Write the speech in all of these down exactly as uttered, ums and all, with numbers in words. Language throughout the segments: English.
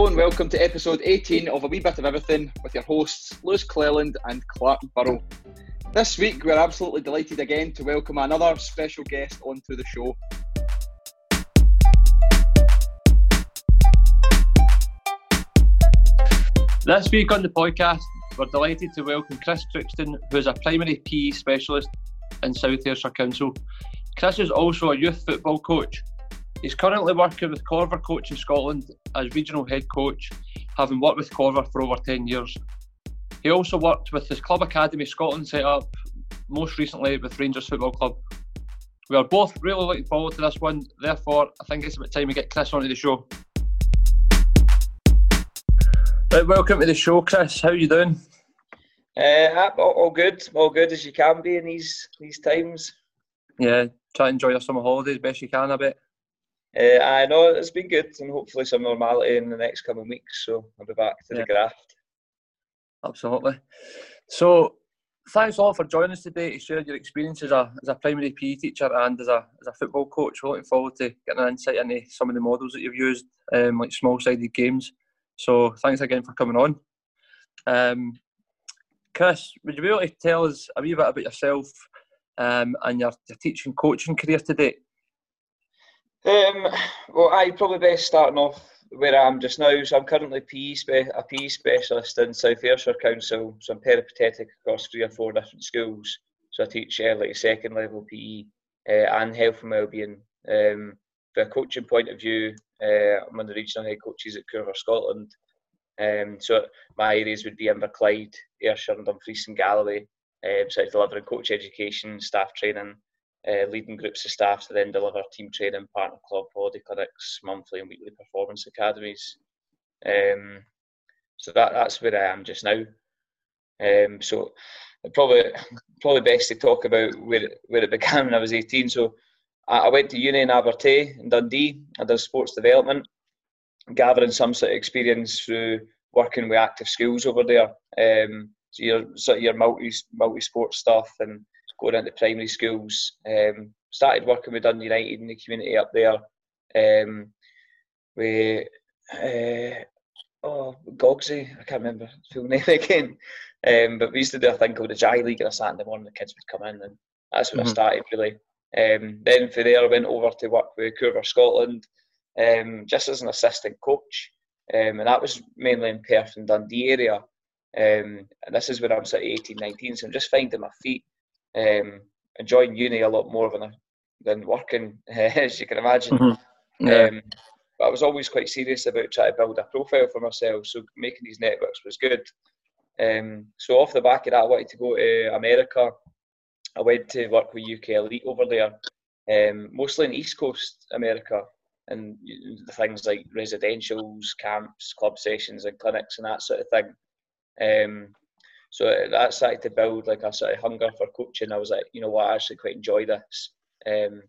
Hello and welcome to episode eighteen of A Wee Bit of Everything with your hosts Lewis Cleland and Clark Burrow. This week we're absolutely delighted again to welcome another special guest onto the show. This week on the podcast we're delighted to welcome Chris Trixton, who is a primary P E specialist in South Ayrshire Council. Chris is also a youth football coach. He's currently working with Coerver Coach in Scotland as regional head coach, having worked with Coerver for over ten years. He also worked with his Club Academy Scotland set up, most recently with Rangers Football Club. We are both really looking forward to this one, therefore I think it's about time we get Chris onto the show. Right, welcome to the show, Chris. How are you doing? Uh, all good, all good as you can be in these, these times. Yeah, try to enjoy your summer holidays best you can, I bet. Uh, I know it's been good, and hopefully some normality in the next coming weeks, so I'll be back to yeah. the graft. Absolutely. So, thanks all for joining us today to share your experience as a, as a primary P E teacher and as a as a football coach. We're looking forward to getting an insight into some of the models that you've used, um, like small-sided games. So, thanks again for coming on. Um, Chris, would you be able to tell us a wee bit about yourself um, and your, your teaching coaching career to date? Um, well, I probably best starting off where I am just now. So I'm currently P E spe- a P E specialist in South Ayrshire Council. So I'm peripatetic across three or four different schools. So I teach uh, like second level P E uh, and health and wellbeing. Um, from a coaching point of view, uh, I'm one of the regional head coaches at Coerver Scotland. Um, so my areas would be Inverclyde, Ayrshire, and Dumfries and Galloway. Um, so I deliver and coach education, staff training. Uh, leading groups of staff to then deliver team training, partner club, body clinics, monthly and weekly performance academies. Um, so that, that's where I am just now. Um, so probably probably best to talk about where it, where it began when I was eighteen. So I, I went to uni in Abertay in Dundee. I did sports development, gathering some sort of experience through working with active schools over there. Um, so your sort of your multi multi-sport stuff and going into primary schools, um, started working with Dundee United in the community up there. Um, with uh, oh Gogsy, I can't remember his full name again. Um, but we used to do a thing called the Jai League on a Saturday morning. The kids would come in, and that's when mm-hmm. I started really. Um, then from there, I went over to work with Coerver Scotland, um, just as an assistant coach, um, and that was mainly in Perth and Dundee area. Um, and this is when I'm sort of eighteen, nineteen, so I'm just finding my feet. Um, enjoying uni a lot more than than working, as you can imagine. Mm-hmm. Yeah. Um, but I was always quite serious about trying to build a profile for myself, so making these networks was good. Um, so off the back of that, I wanted to go to America. I went to work with U K Elite over there, um, mostly in East Coast America, and the things like residentials, camps, club sessions and clinics and that sort of thing. Um, So that started to build like a sort of hunger for coaching. I was like, you know what, I actually quite enjoy this. Um,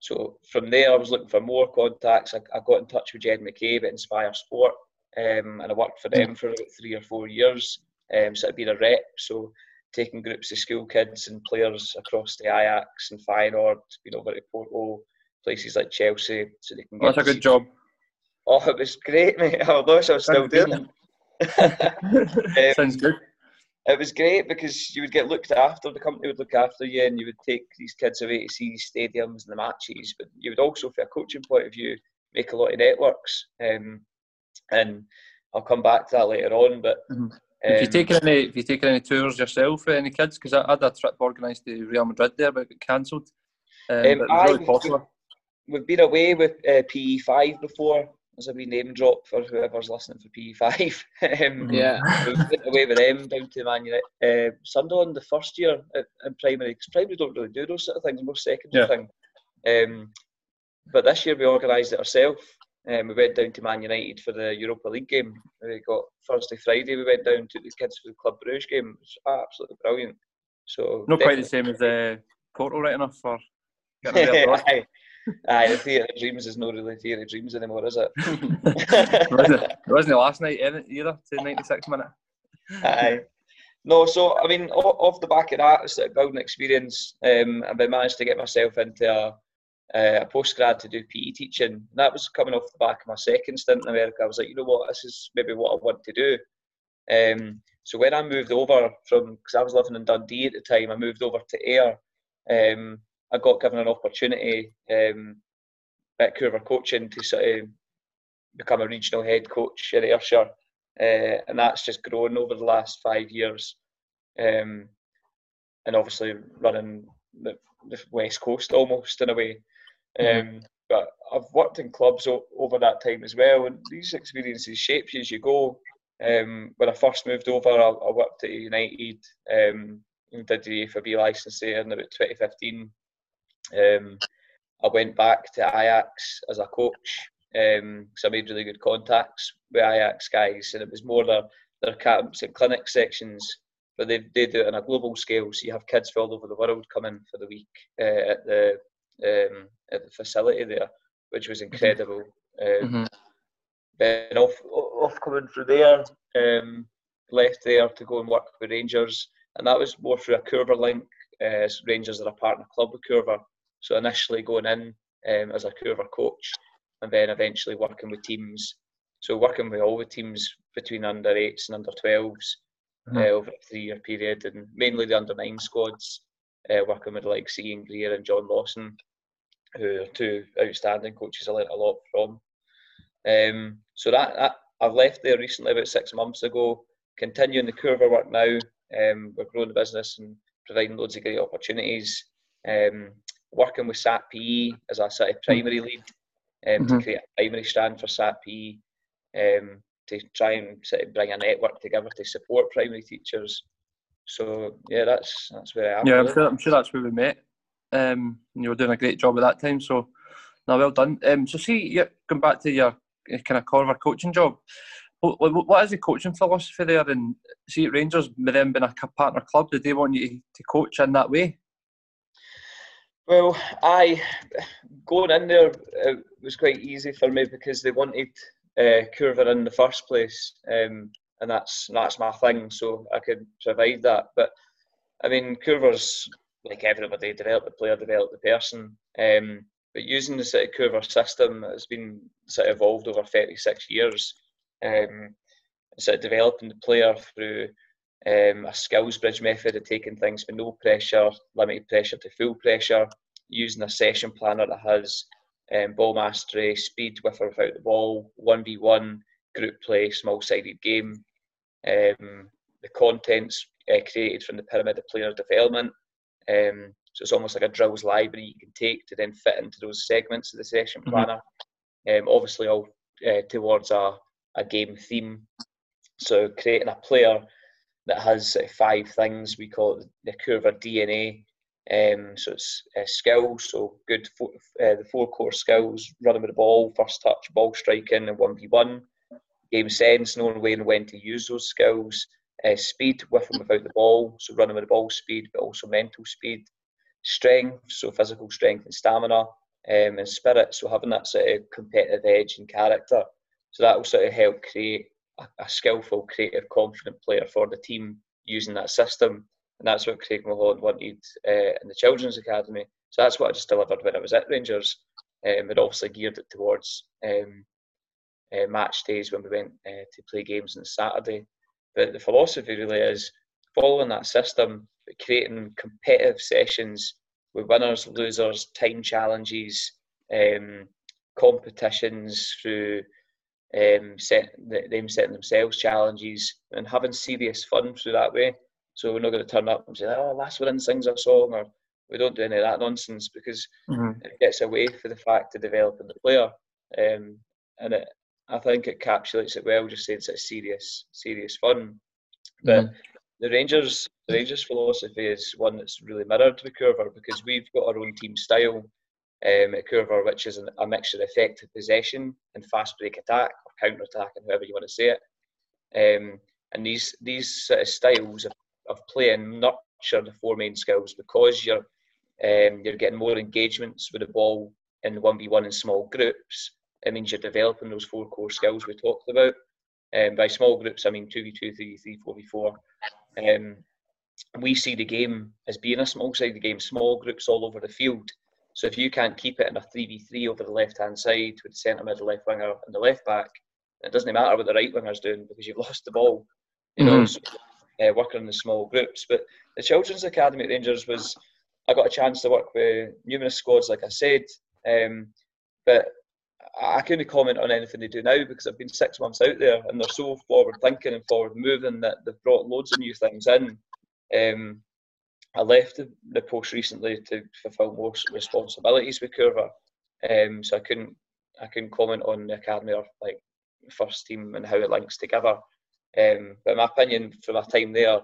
so from there, I was looking for more contacts. I, I got in touch with Jed McCabe at Inspire Sport, um, and I worked for them for about three or four years. Um, so I'd been a rep, so taking groups of school kids and players across the Ajax and Feyenoord, been over to Porto, places like Chelsea. So they can. Well, that's a good job. Oh, it was great, mate. I wish I was still doing it. um, Sounds good. It was great because you would get looked after, the company would look after you, and you would take these kids away to see these stadiums and the matches, but you would also, from a coaching point of view, make a lot of networks. Um, and I'll come back to that later on. But um, have you taken any have you taken any tours yourself with any kids? Because I had a trip organised to Real Madrid there, but it got cancelled. Um, um, but it was really popular. We've been away with uh, P E five before. There's a wee name drop for whoever's listening for P E five. um, yeah, we went away with them down to Man United, uh, Sunderland the first year in primary, because primary don't really do those sort of things, more secondary yeah. thing. Um, but this year we organised it ourselves. Um, we went down to Man United for the Europa League game. We got Thursday, Friday. We went down to the kids for the Club Brugge game. It was absolutely brilliant. So not quite the same as uh, Porto, right enough for getting away with it. Aye, the theatre of dreams is not really the theatre of dreams anymore, is it? It wasn't, it wasn't last night either, to ninety-six minute. Aye. No, so, I mean, off the back of that, it's like building experience. Um, I've managed to get myself into a, uh, a postgrad to do P E teaching. And that was coming off the back of my second stint in America. I was like, you know what, this is maybe what I want to do. Um, so when I moved over from, because I was living in Dundee at the time, I moved over to Ayr. Um, I got given an opportunity um, at Coerver Coaching to sort of become a regional head coach in Ayrshire. Uh, and that's just grown over the last five years. Um, and obviously running the, the West Coast almost in a way. Um, mm. But I've worked in clubs o- over that time as well. And these experiences shape you as you go. Um, when I first moved over, I, I worked at United, um, and did the A F A B licence there in about twenty fifteen. Um, I went back to Ajax as a coach, um, so I made really good contacts with Ajax guys, and it was more their, their camps and clinic sections, but they, they do it on a global scale, so you have kids from all over the world come in for the week uh, at the um, at the facility there, which was incredible. Um, mm-hmm. Then off, off coming through there, um, left there to go and work with Rangers, and that was more through a Coerver link. Uh, so Rangers are a partner club with Coerver, so initially going in um, as a Coerver coach, and then eventually working with teams. So working with all the teams between under eights and under twelves mm-hmm. uh, over a three-year period, and mainly the under nine squads, uh, working with like Ian Greer and John Lawson, who are two outstanding coaches I learnt a lot from. Um, so that, that I've left there recently about six months ago, continuing the Coerver work now. Um, we're growing the business and providing loads of great opportunities. Um, working with S A T P E as our sort of primary lead um, mm-hmm. to create a primary strand for S A T P E um, to try and sort of bring a network together to support primary teachers. So yeah, that's that's where I am. Yeah, I'm sure, I'm sure that's where we met. Um, and you were doing a great job at that time. So now, well done. Um, so see, yeah, going back to your kind of Coerver coaching job. What, what is the coaching philosophy there? And see, Rangers, with them being a partner club, did they want you to coach in that way? Well, I going in there it was quite easy for me because they wanted uh, Coerver in the first place, um, and that's that's my thing, so I could provide that. But I mean, Coerver's like everybody, develop the player, develop the person. Um, but using the sort of Coerver system has been sort of evolved over thirty-six years. Um, sort of developing the player through um, a skills bridge method of taking things from no pressure, limited pressure to full pressure, using a session planner that has um, ball mastery, speed with or without the ball, one v one, group play, small-sided game, um, the contents uh, created from the pyramid of player development. Um, so it's almost like a drills library you can take to then fit into those segments of the session planner. Mm-hmm. Um, obviously all uh, towards a a game theme, so creating a player that has uh, five things. We call it the Coerver D N A. Um, so it's uh, skills, so good fo- uh, the four core skills: running with the ball, first touch, ball striking, and one v one. Game sense, knowing when and when to use those skills. Uh, speed with and without the ball, so running with the ball speed, but also mental speed. Strength, so physical strength and stamina, um, and spirit, so having that sort of competitive edge and character. So that will sort of help create a skillful, creative, confident player for the team using that system. And that's what Craig Mulholland wanted uh, in the Children's Academy. So that's what I just delivered when I was at Rangers. Um, it obviously geared it towards um, uh, match days when we went uh, to play games on Saturday. But the philosophy really is following that system, but creating competitive sessions with winners, losers, time challenges, um, competitions through... Um, set, them setting themselves challenges and having serious fun through that way. So we're not going to turn up and say, oh, last one in sings a song, or we don't do any of that nonsense, because mm-hmm. it gets away from the fact of developing the player. Um, and it, I think it encapsulates it well, just saying it's serious, serious fun. But mm-hmm. the Rangers the Rangers philosophy is one that's really mirrored with Coerver, because we've got our own team style Um, at Coerver, which is an, a mixture of effective possession and fast break attack, or counter attack, and however you want to say it. Um, and these these sort of styles of, of playing nurture the four main skills, because you're um, you're getting more engagements with the ball in one v one in small groups. It means you're developing those four core skills we talked about. Um, by small groups, I mean two v two, three v three, four v four. Um, we see the game as being a small side of the game, small groups all over the field. So if you can't keep it in a three v three over the left-hand side with the centre mid, left winger and the left back, it doesn't matter what the right winger's doing because you've lost the ball. You know, mm. so, uh, working in the small groups. But the Children's Academy at Rangers was, I got a chance to work with numerous squads, like I said, um, but I couldn't comment on anything they do now because I've been six months out there and they're so forward thinking and forward moving that they've brought loads of new things in. Um, I left the, the post recently to fulfil more responsibilities with Coerver, um, so I couldn't I couldn't comment on the academy or like first team and how it links together. Um, but in my opinion, for my time there,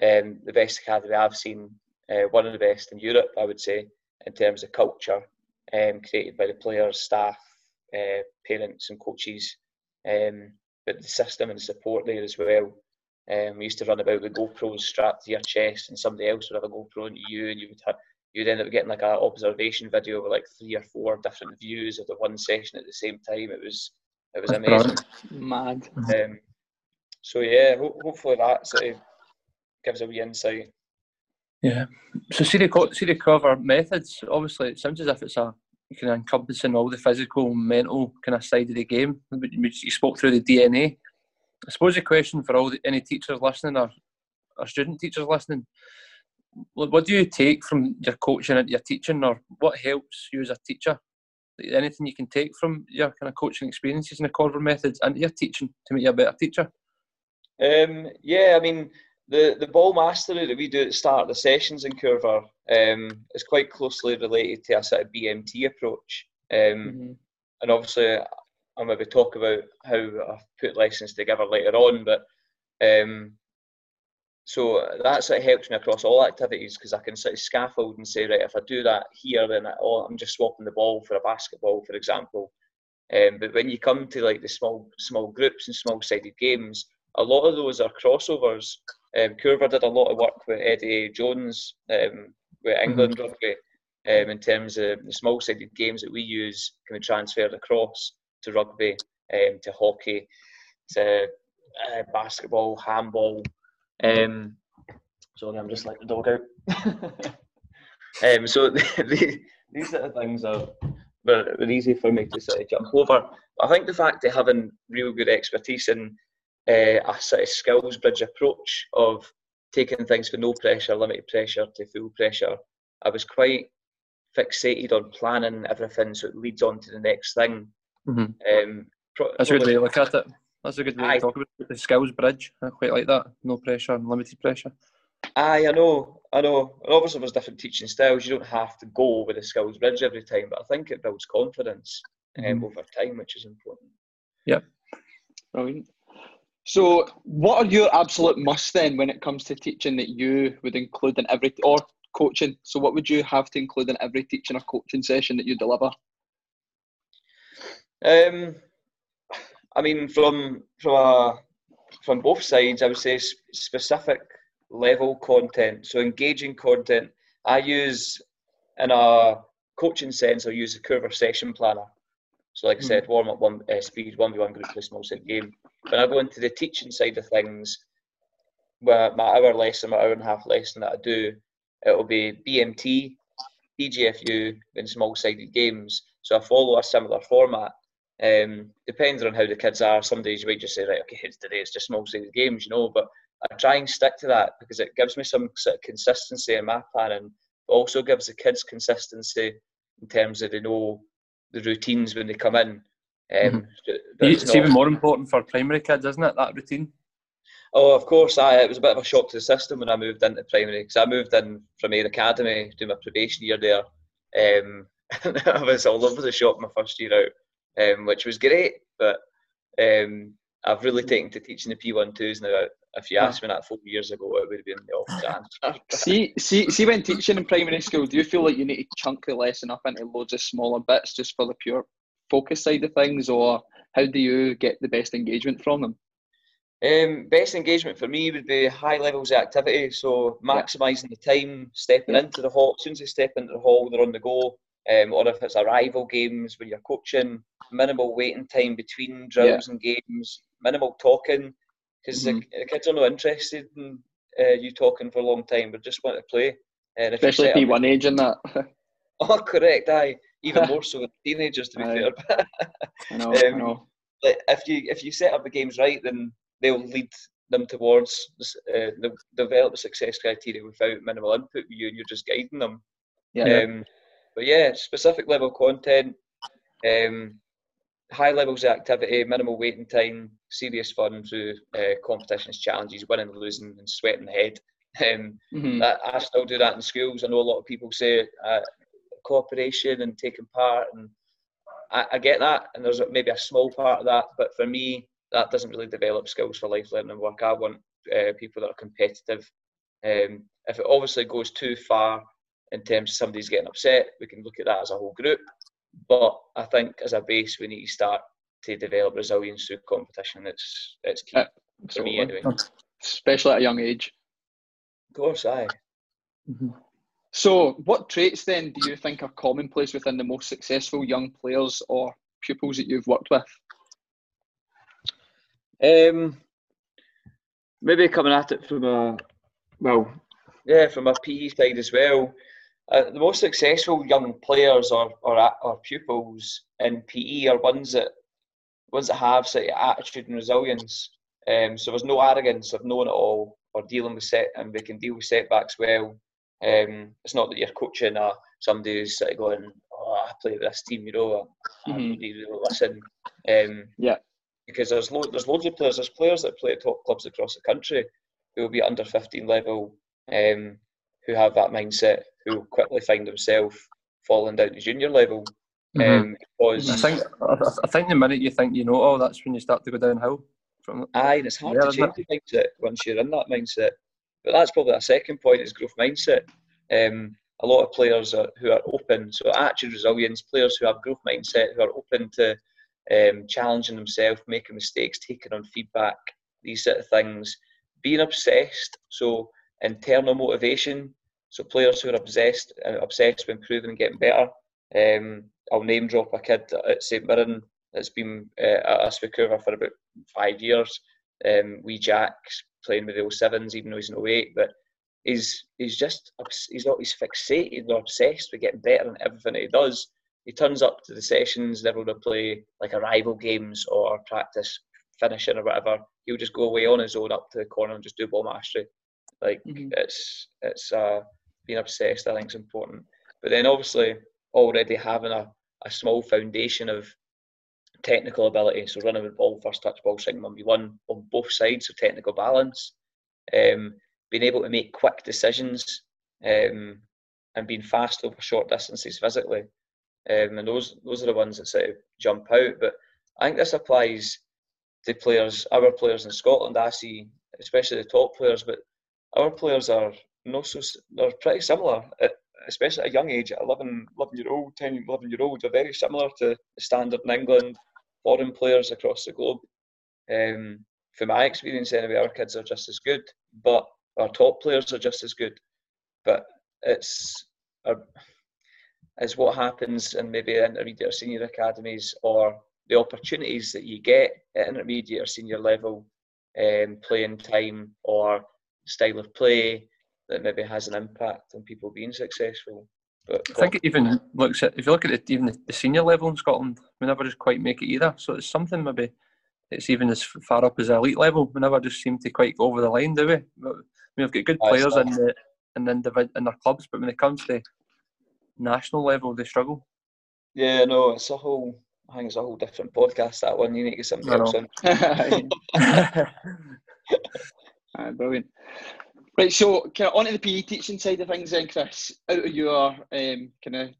um, the best academy I've seen, uh, one of the best in Europe, I would say, in terms of culture um, created by the players, staff, uh, parents, and coaches. Um, but the system and the support there as well. Um, we used to run about with GoPros strapped to your chest, and somebody else would have a GoPro into you, and you would have, you'd end up getting like an observation video with like three or four different views of the one session at the same time. It was it was amazing, mad. Um, so yeah, ho- hopefully that sort of gives a wee insight. Yeah. So see the co- see the Coerver methods. Obviously, it sounds as if it's a kind of encompassing all the physical, mental kind of side of the game. You spoke through the D N A. I suppose the question for all the, any teachers listening or, or student teachers listening, what do you take from your coaching and your teaching, or what helps you as a teacher? Anything you can take from your kind of coaching experiences and the Coerver methods and your teaching to make you a better teacher? Um, yeah, I mean, the, the ball mastery that we do at the start of the sessions in Coerver um, is quite closely related to a sort of B M T approach. Um, mm-hmm. And obviously, I'll maybe talk about how I've put lessons together later on, but um, so that sort of helps me across all activities because I can sort of scaffold and say, right, if I do that here, then I, oh, I'm just swapping the ball for a basketball, for example. Um, but when you come to like the small small groups and small-sided games, a lot of those are crossovers. Um, Coerver did a lot of work with Eddie Jones um, with England rugby um, in terms of the small-sided games that we use can be transferred across to rugby, um, to hockey, to uh, basketball, handball. Um, sorry, I'm just letting the dog out. um, so the, the, these sort of things are were, were easy for me to sort of jump over. But I think the fact of having real good expertise in uh, a sort of skills bridge approach of taking things for no pressure, limited pressure to full pressure, I was quite fixated on planning everything so it leads on to the next thing. Mm-hmm. Um, pro- That's a good way to look at it. That's a good way Aye. to talk about it. The skills bridge. I quite like that. No pressure and limited pressure. Aye, I know, I know. And obviously, there's different teaching styles. You don't have to go with the skills bridge every time, but I think it builds confidence mm-hmm. um, over time, which is important. Yeah. Brilliant. So, what are your absolute must then when it comes to teaching that you would include in every or coaching? So, what would you have to include in every teaching or coaching session that you deliver? Um, I mean, from from a, from both sides, I would say sp- specific level content. So engaging content. I use in a coaching sense. I use the Coerver session planner. So, like I said, warm up one uh, speed one v one group play small set game. When I go into the teaching side of things, where my hour lesson, my hour and a half lesson that I do, it will be B M T, E G F U, and small sided games. So I follow a similar format. Um, depending on how the kids are, some days you might just say, right, okay, it's today, it's just small-sided games, you know, but I try and stick to that because it gives me some sort of consistency in my planning, but also gives the kids consistency in terms of they know the routines when they come in. Um, it's not, even more important for primary kids, isn't it, that routine? Oh, of course, I, it was a bit of a shock to the system when I moved into primary because I moved in from Ayr Academy, doing my probation year there. Um, I was all over the shop my first year out. Um, which was great, but um, I've really taken to teaching the P one twos now. If you asked me that four years ago, it would have been the opposite. see, see, see, when teaching in primary school, do you feel like you need to chunk the lesson up into loads of smaller bits just for the pure focus side of things, or how do you get the best engagement from them? Um, best engagement for me would be high levels of activity, so maximising the time, stepping into the hall. As soon as they step into the hall, they're on the go. Um, or if it's a rival games when you're coaching, minimal waiting time between drills yeah. and games, minimal talking, because mm-hmm. the, the kids are not interested in uh, you talking for a long time, but just want to play. And if especially P one age and that. Oh, correct, aye. Even more so with teenagers, to be aye. fair. I know, um, I know. Like if you if you set up the games right, then they'll lead them towards uh, the develop the success criteria without minimal input with you, and you're just guiding them. Yeah. Um, yeah. But yeah, specific level content, um, high levels of activity, minimal waiting time, serious fun through uh, competitions, challenges, winning, losing, and sweating the head. Um, mm-hmm. that, I still do that in schools. I know a lot of people say uh, cooperation and taking part, and I, I get that, and there's maybe a small part of that, but for me, that doesn't really develop skills for life, learning and work. I want uh, people that are competitive. Um, if it obviously goes too far in terms of somebody's getting upset, we can look at that as a whole group, but I think as a base, we need to start to develop resilience through competition. It's, it's key uh, for me anyway. Especially at a young age. Of course, aye. Mm-hmm. So, what traits then do you think are commonplace within the most successful young players or pupils that you've worked with? Um, maybe coming at it from a well, yeah, from a P E side as well. Uh, the most successful young players or or, or pupils in P E are ones that ones that have sort of attitude and resilience. Um, so there's no arrogance of knowing it all or dealing with set, and they can deal with setbacks well. Um, it's not that you're coaching uh, somebody who's sort of going, oh, I play with this team, you know, I don't mm-hmm. really listen. Um, yeah. Because there's, lo- there's loads of players, there's players that play at top clubs across the country who will be at under fifteen level, um, who have that mindset, who will quickly find themselves falling down to junior level. Mm-hmm. Um, because I think I think the minute you think you know all, that's when you start to go downhill. From aye, and it's hard yeah, to change the mindset once you're in that mindset. But that's probably our second point, is growth mindset. Um, a lot of players are, who are open, so attitude resilience, players who have growth mindset, who are open to um, challenging themselves, making mistakes, taking on feedback, these sort of things. Being obsessed, so internal motivation, so players who are obsessed uh, obsessed with improving and getting better. Um, I'll name drop a kid at Saint Mirren that's been uh, at us for Coerver for about five years. Um, wee Jack's playing with the oh sevens, even though he's no eight, but he's he's just he's not he's fixated or obsessed with getting better in everything that he does. He turns up to the sessions, never to play like arrival games or practice finishing or whatever. He'll just go away on his own up to the corner and just do ball mastery. Like mm-hmm. it's it's uh, being obsessed, I think, is important. But then obviously already having a, a small foundation of technical ability, so running with ball, first touch ball, single one v one on both sides, so technical balance, um, being able to make quick decisions, um, and being fast over short distances physically, um, and those those are the ones that sort of jump out. But I think this applies to players, our players in Scotland. I see, especially the top players, but our players are not so they're pretty similar. At, especially at a young age, at eleven, eleven year old, ten, eleven year old, are very similar to the standard in England. Foreign players across the globe, um, from my experience anyway, our kids are just as good, but our top players are just as good. But it's uh, it's what happens in maybe intermediate or senior academies, or the opportunities that you get at intermediate or senior level, um, playing time or style of play, that maybe has an impact on people being successful. But I think it even looks at, if you look at it, even the senior level in Scotland, we never just quite make it either. So it's something maybe, it's even as far up as elite level, we never just seem to quite go over the line, do we? We've got good players in the in, the, in their clubs, but when it comes to national level, they struggle. Yeah, no, it's a whole, I think it's a whole different podcast, that one. You need to get something else in. All right, brilliant. Right, so kind of onto the P E teaching side of things then, Chris. Out of your um, kind of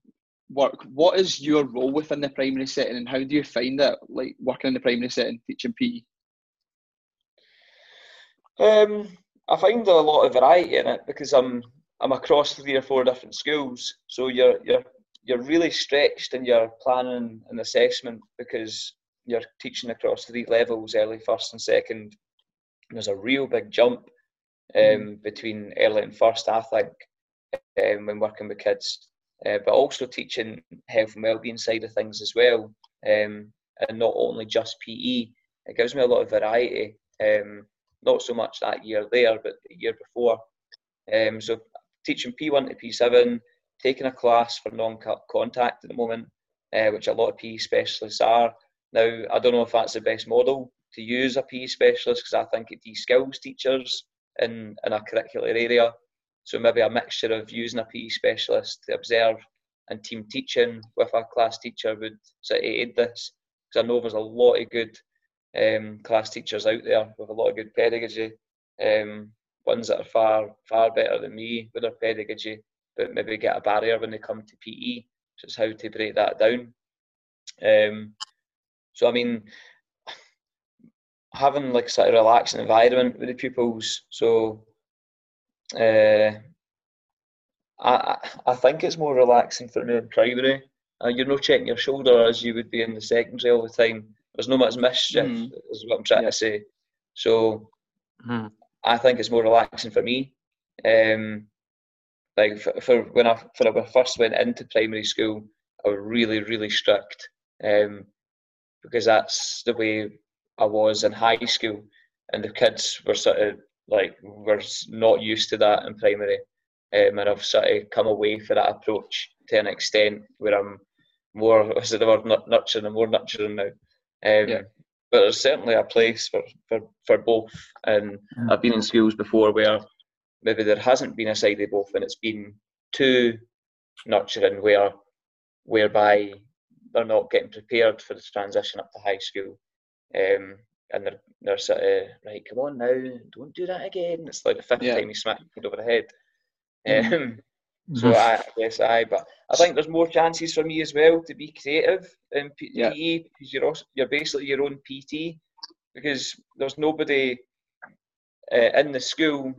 work, what is your role within the primary setting, and how do you find it, like, working in the primary setting, teaching P E? Um, I find a lot of variety in it because I'm I'm across three or four different schools, so you're you're you're really stretched in your planning and assessment because you're teaching across three levels: early, first, and second. And there's a real big jump. Um, between early and first, I think, um, when working with kids, uh, but also teaching health and wellbeing side of things as well, um, and not only just P E. It gives me a lot of variety, um, not so much that year there, but the year before. Um, so teaching P one to P seven, taking a class for non-contact at the moment, uh, which a lot of P E specialists are. Now, I don't know if that's the best model to use a P E specialist, because I think it de-skills teachers in, in a curricular area. So maybe a mixture of using a P E specialist to observe and team teaching with a class teacher would sort of aid this. Because I know there's a lot of good um, class teachers out there with a lot of good pedagogy. Um, ones that are far, far better than me with their pedagogy, but maybe get a barrier when they come to P E. So it's how to break that down. Um, so, I mean, having like sort of relaxing environment with the pupils. So, uh, I I think it's more relaxing for me in primary. Uh, you're not checking your shoulder as you would be in the secondary all the time. There's no much mischief, mm. is what I'm trying yeah. to say. So, mm. I think it's more relaxing for me. Um, like for, for when I for when I first went into primary school, I was really really strict, um, because that's the way I was in high school, and the kids were sort of like were not used to that in primary, um, and I've sort of come away from that approach to an extent where I'm more, what's the word, nurturing, I'm more nurturing now. Um, yeah. But there's certainly a place for, for, for both, and mm-hmm. I've been in schools before where maybe there hasn't been a side of both, and it's been too nurturing, where whereby they're not getting prepared for the transition up to high school, um, and they're they're sort of right, come on now, don't do that again. It's like the fifth yeah. time you smack it over the head. Mm-hmm. Um, so mm-hmm. I, I guess I, but I think there's more chances for me as well to be creative in P E, yeah. because you're also, you're basically your own P T, because there's nobody uh, in the school.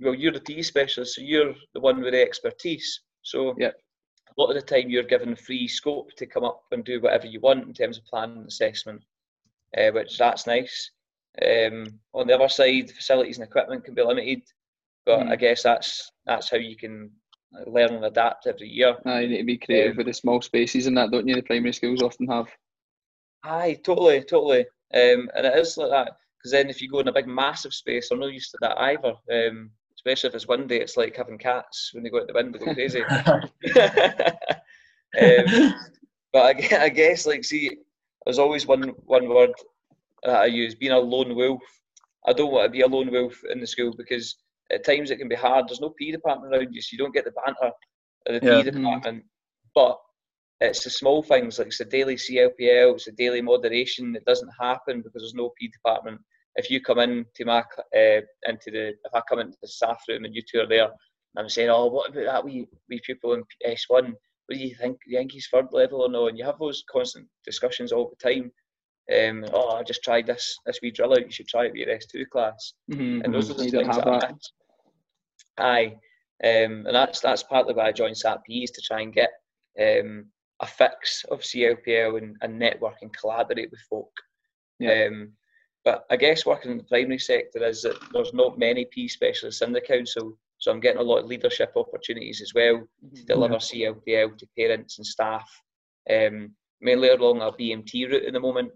Well, you're the P E specialist, so you're the one with the expertise. So yeah. a lot of the time you're given free scope to come up and do whatever you want in terms of planning and assessment, uh, which that's nice. Um, on the other side, facilities and equipment can be limited, but mm. I guess that's that's how you can learn and adapt every year. Ah, you need to be creative um, with the small spaces and that, don't you? The primary schools often have. Aye, totally, totally. Um, and it is like that, because then if you go in a big, massive space, I'm not used to that either. Um, especially if it's windy, it's like having cats when they go out the window, go crazy. um, but I, I guess, like, see, there's always one one word that I use, being a lone wolf. I don't want to be a lone wolf in the school, because at times it can be hard. There's no P E department around you, so you don't get the banter of the yeah. P E department. But it's the small things, like it's the daily C L P L, it's the daily moderation. It doesn't happen because there's no P E department. If you come into my uh, into the if I come into the staff room and you two are there, and I'm saying, oh, what about that wee wee pupil in S one? What do you think? Do you think he's third level or no? And you have those constant discussions all the time. Um, oh, I just tried this this wee drill out. You should try it with your S two class. Mm-hmm. And those are the things that I miss. Aye, um, and that's that's partly why I joined S A P P E, is to try and get um, a fix of C L P L and, and network and collaborate with folk. Yeah. Um, but I guess working in the primary sector is that there's not many P E specialists in the council, so I'm getting a lot of leadership opportunities as well to deliver yeah. C L P L to parents and staff. Um, mainly along a B M T route at the moment.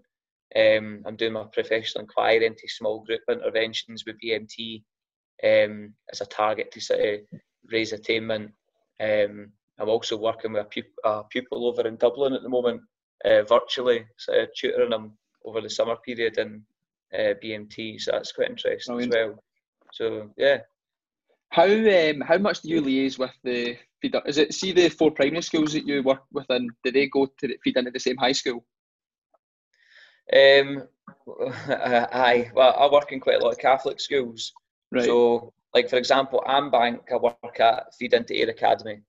Um, I'm doing my professional inquiry into small group interventions with B M T. Um, as a target to sort of raise attainment. Um, I'm also working with a, pup a pupil over in Dublin at the moment, uh, virtually, sort of tutoring them over the summer period in uh, B M T, so that's quite interesting oh, as well. So, yeah. How um, how much do you liaise with the feed up? Is it, see the four primary schools that you work within, do they go to the, feed into the same high school? Um, aye, well, I work in quite a lot of Catholic schools. Right. So, like for example, Ambank, I work at, feed into Ayr Academy,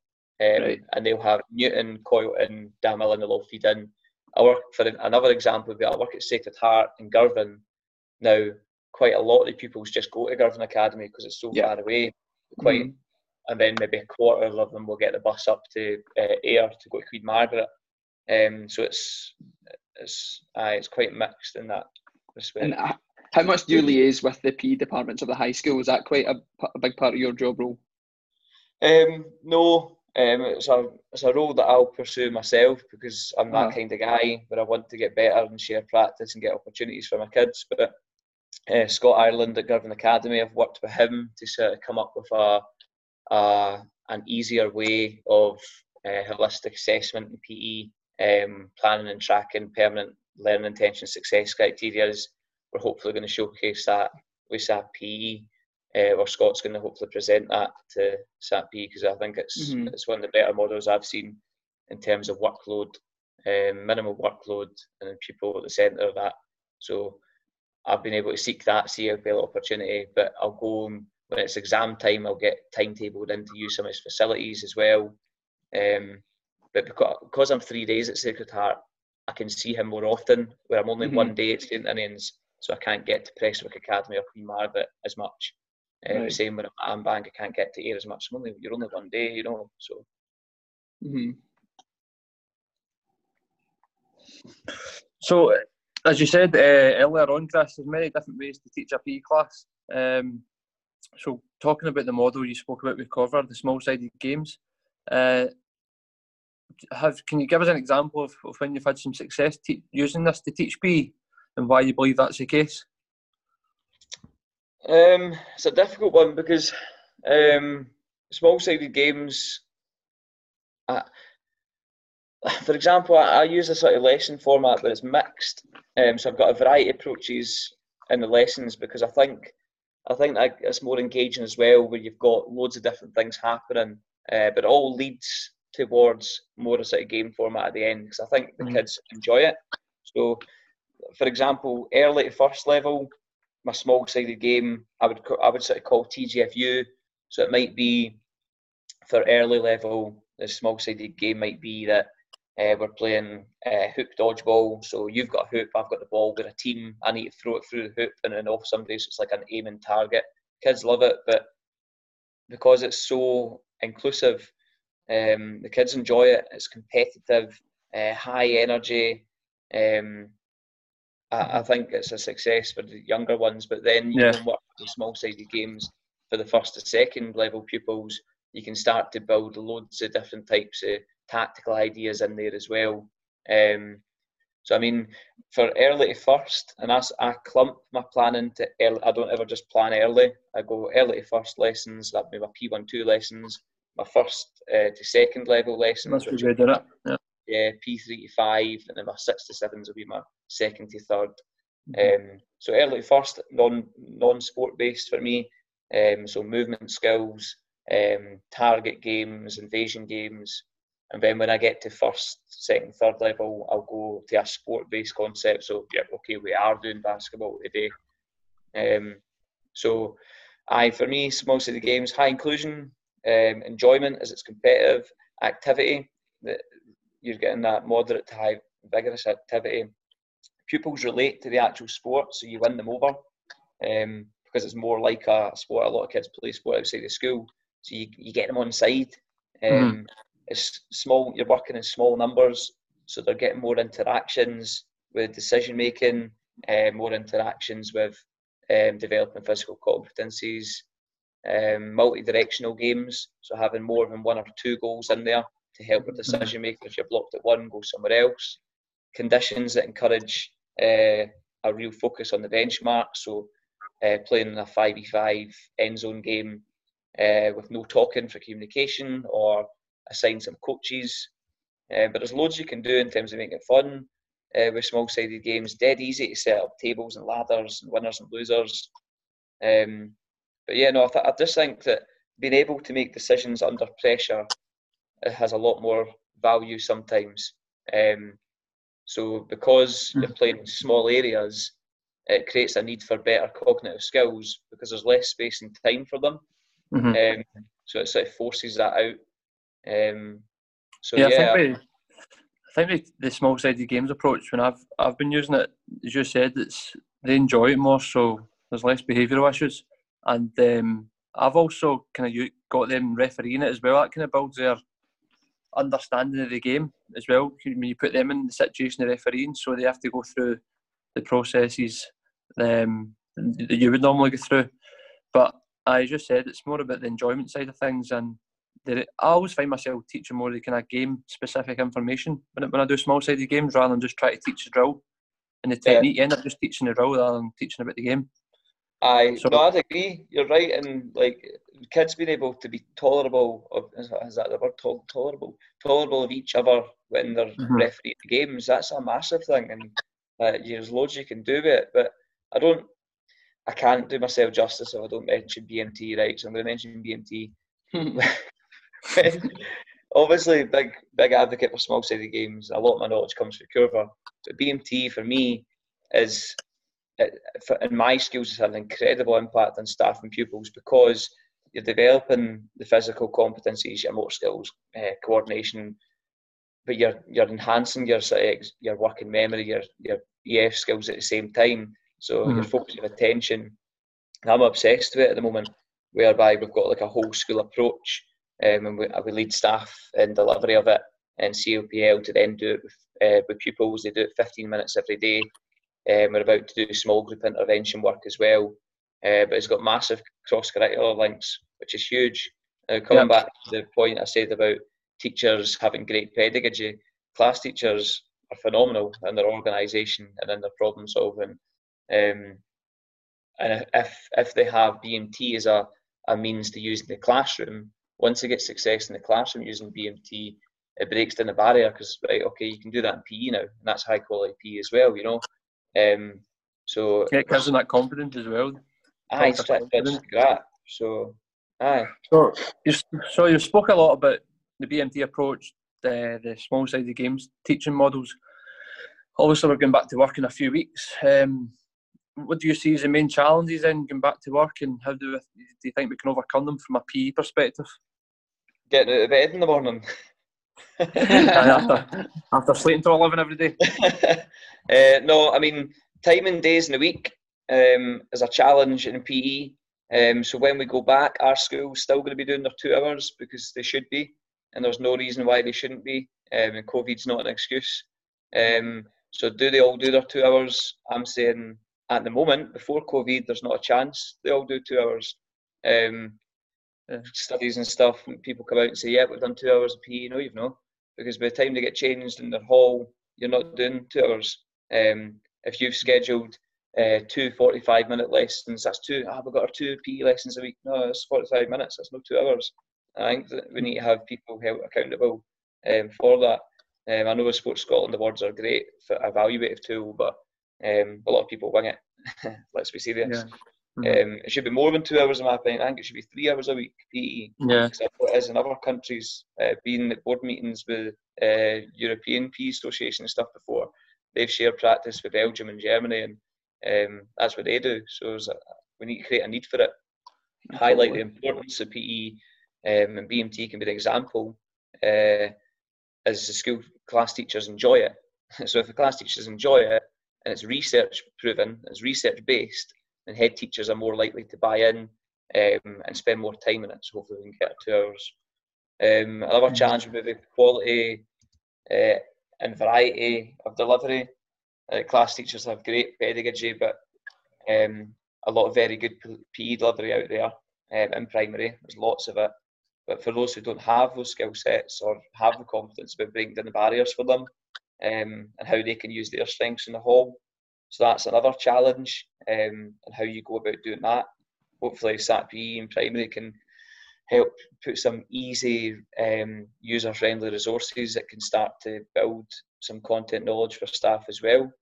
um, right. and they'll have Newton, Coylton, Damhill, and they'll all feed in. I work for another example, but I work at Sacred Heart in Girvan. Now, quite a lot of the pupils just go to Girvan Academy because it's so yeah. far away. Quite, mm. and then maybe a quarter of them will get the bus up to uh, Ayr to go to Queen Margaret. Um, so it's it's uh, it's quite mixed in that respect. How much do you liaise with the P E departments of the high school? Is that quite a, a big part of your job role? Um, no, um, it's a it's a role that I'll pursue myself, because I'm that oh. kind of guy where I want to get better and share practice and get opportunities for my kids. But uh, Scott Ireland at Girvan Academy, I've worked with him to sort of come up with a a, an easier way of uh, holistic assessment in P E, um, planning and tracking permanent learning intention success criteria. We're hopefully going to showcase that with S A P P E, uh, or Scott's going to hopefully present that to S A P P E, because I think it's mm-hmm. it's one of the better models I've seen in terms of workload, um, minimal workload, and people at the centre of that. So I've been able to seek that C F L opportunity, but I'll go on, when it's exam time, I'll get timetabled in to use some of his facilities as well. Um, but because, because I'm three days at Sacred Heart, I can see him more often, where I'm only mm-hmm. one day at Saint Ninian's, so I can't get to Prestwick Academy or Queen Margaret as much. Um, right. Same when I'm at Ambank, I can't get to Ayr as much. I'm only, you're only one day, you know. So. Mm-hmm. So, as you said uh, earlier on, Chris, there's many different ways to teach a P E class. Um, so, talking about the model you spoke about with Coerver, the small-sided games, uh, have can you give us an example of, of when you've had some success te- using this to teach P E and why you believe that's the case? Um, it's a difficult one because um, small-sided games... Uh, For example, I, I use a sort of lesson format where it's mixed, um, so I've got a variety of approaches in the lessons, because I think I think that it's more engaging as well, where you've got loads of different things happening, uh, but it all leads towards more a sort of game format at the end, because I think the mm-hmm. kids enjoy it. So, for example, early to first level, my small-sided game, I would I would sort of call T G F U, so it might be for early level, the small-sided game might be that Uh, we're playing uh, hoop dodgeball, so you've got a hoop, I've got the ball, we're a team, I need to throw it through the hoop and then off somebody, so it's like an aim and target. Kids love it, but because it's so inclusive, um, the kids enjoy it, it's competitive, uh, high energy. Um, I, I think it's a success for the younger ones, but then you yeah. can work with small-sided games for the first to second level pupils. You can start to build loads of different types of tactical ideas in there as well. Um, so, I mean, for early to first, and I, I clump my planning to early. I don't ever just plan early. I go early to first lessons, that'd be my P one two lessons, my first uh, to second level lessons. Must which be good, are, yeah. yeah, P three to five, and then my six to sevens will be my second to third. Mm-hmm. Um, so, early to first, non, non-sport based for me. Um, so, movement skills, um, target games, invasion games. And then when I get to first, second, third level, I'll go to a sport-based concept. So, yeah, okay, we are doing basketball today. Um, so, I for me, most of the games, high inclusion, um, enjoyment as it's competitive, activity, that you're getting that moderate to high vigorous activity. Pupils relate to the actual sport, so you win them over, um, because it's more like a sport. A lot of kids play sport outside of school, so you, you get them on side. Um, mm. It's small. You're working in small numbers, so they're getting more interactions with decision making, uh, more interactions with um, developing physical competencies, um, multi-directional games. So having more than one or two goals in there to help with decision making. If you're blocked at one, go somewhere else. Conditions that encourage uh, a real focus on the benchmark. So uh, playing in a five v five end zone game uh, with no talking for communication, or assign some coaches, uh, but there's loads you can do in terms of making it fun uh, with small-sided games. Dead easy to set up tables and ladders and winners and losers. Um, but yeah, no, I, th- I just think that being able to make decisions under pressure uh, has a lot more value sometimes. Um, so because you're playing in small areas, it creates a need for better cognitive skills because there's less space and time for them. Mm-hmm. Um, so it sort of forces that out. Um, so yeah, yeah, I think, we, I think we, the small-sided games approach, when I've I've been using it, as you said, it's they enjoy it more, so there's less behavioural issues, and um, I've also kind of got them refereeing it as well. That kind of builds their understanding of the game as well. When you put them in the situation of refereeing, so they have to go through the processes um, that you would normally go through. But as you said, it's more about the enjoyment side of things, and I always find myself teaching more of the kind of game-specific information when I do small-sided games, rather than just try to teach the drill and the technique. Yeah. You end up just teaching the drill rather than teaching about the game. I, so, no, I'd agree. You're right, and like kids being able to be tolerable, of, is, is that the word, Tol- tolerable? Tolerable of each other when they're mm-hmm. refereeing the games, that's a massive thing, and uh, there's loads you can do with it, but I don't, I can't do myself justice if I don't mention B M T, right, so I'm going to mention B M T. Obviously, big big advocate for small-sided games, a lot of my knowledge comes from Coerver, but B M T for me is, in my skills, has had an incredible impact on staff and pupils because you're developing the physical competencies, your motor skills, uh, coordination, but you're you're enhancing your your working memory, your your E F skills at the same time. So mm-hmm. you're focusing on attention. I'm obsessed with it at the moment, whereby we've got like a whole school approach, um, and we, we lead staff in delivery of it, and C O P L to then do it with, uh, with pupils. They do it fifteen minutes every day. Um, we're about to do small group intervention work as well. Uh, but it's got massive cross-curricular links, which is huge. Now, coming yep. back to the point I said about teachers having great pedagogy, class teachers are phenomenal in their organisation and in their problem-solving. Um, and if if they have B M T as a, a means to use in the classroom, once they get success in the classroom using B M T, it breaks down the barrier because, right, okay, you can do that in P E now, and that's high-quality P E as well, you know. Um, so yeah, it gives them that confidence as well. Aye, it's that. So, aye. So you, so you spoke a lot about the B M T approach, the, the small-sided games teaching models. Obviously, we're going back to work in a few weeks. Um, what do you see as the main challenges in going back to work, and how do, we, do you think we can overcome them from a P E perspective? Getting out of bed in the morning. after, after sleeping till eleven every day. uh, no, I mean, timing days in the week um, is a challenge in P E. Um, so when we go back, our school's still going to be doing their two hours because they should be, and there's no reason why they shouldn't be. Um, and COVID's not an excuse. Um, so do they all do their two hours? I'm saying at the moment, before COVID, there's not a chance they all do two hours. Um, Yeah. Studies and stuff, and people come out and say, yeah, we've done two hours of P E. No, you've not, because by the time they get changed in their hall, you're not doing two hours. Um, if you've scheduled uh, two forty-five minute lessons, that's two. Ah, we've got our two P E lessons a week. No, that's forty-five minutes, that's no two hours. I think that we need to have people held accountable um, for that. Um, I know with Sports Scotland, the words are great for evaluative tool, but um, a lot of people wing it. Let's be serious. Yeah. Um, it should be more than two hours in my opinion. I think it should be three hours a week P E. Yeah. Because that's what it is in other countries. Uh, being at board meetings with uh, European P E Association and stuff before, they've shared practice with Belgium and Germany, and um, that's what they do. So a, we need to create a need for it. Highlight the importance of P E, um, and B M T can be the example uh, as the school class teachers enjoy it. So if the class teachers enjoy it, and it's research proven, it's research based, and head teachers are more likely to buy in um, and spend more time in it. So hopefully we can get two hours. Um, another challenge would be the quality uh, and variety of delivery. Uh, class teachers have great pedagogy, but um, a lot of very good P E delivery out there um, in primary. There's lots of it. But for those who don't have those skill sets or have the confidence about breaking down the barriers for them, um, and how they can use their strengths in the hall. So that's another challenge, um, and how you go about doing that. Hopefully S A T P E in primary can help put some easy, um, user-friendly resources that can start to build some content knowledge for staff as well.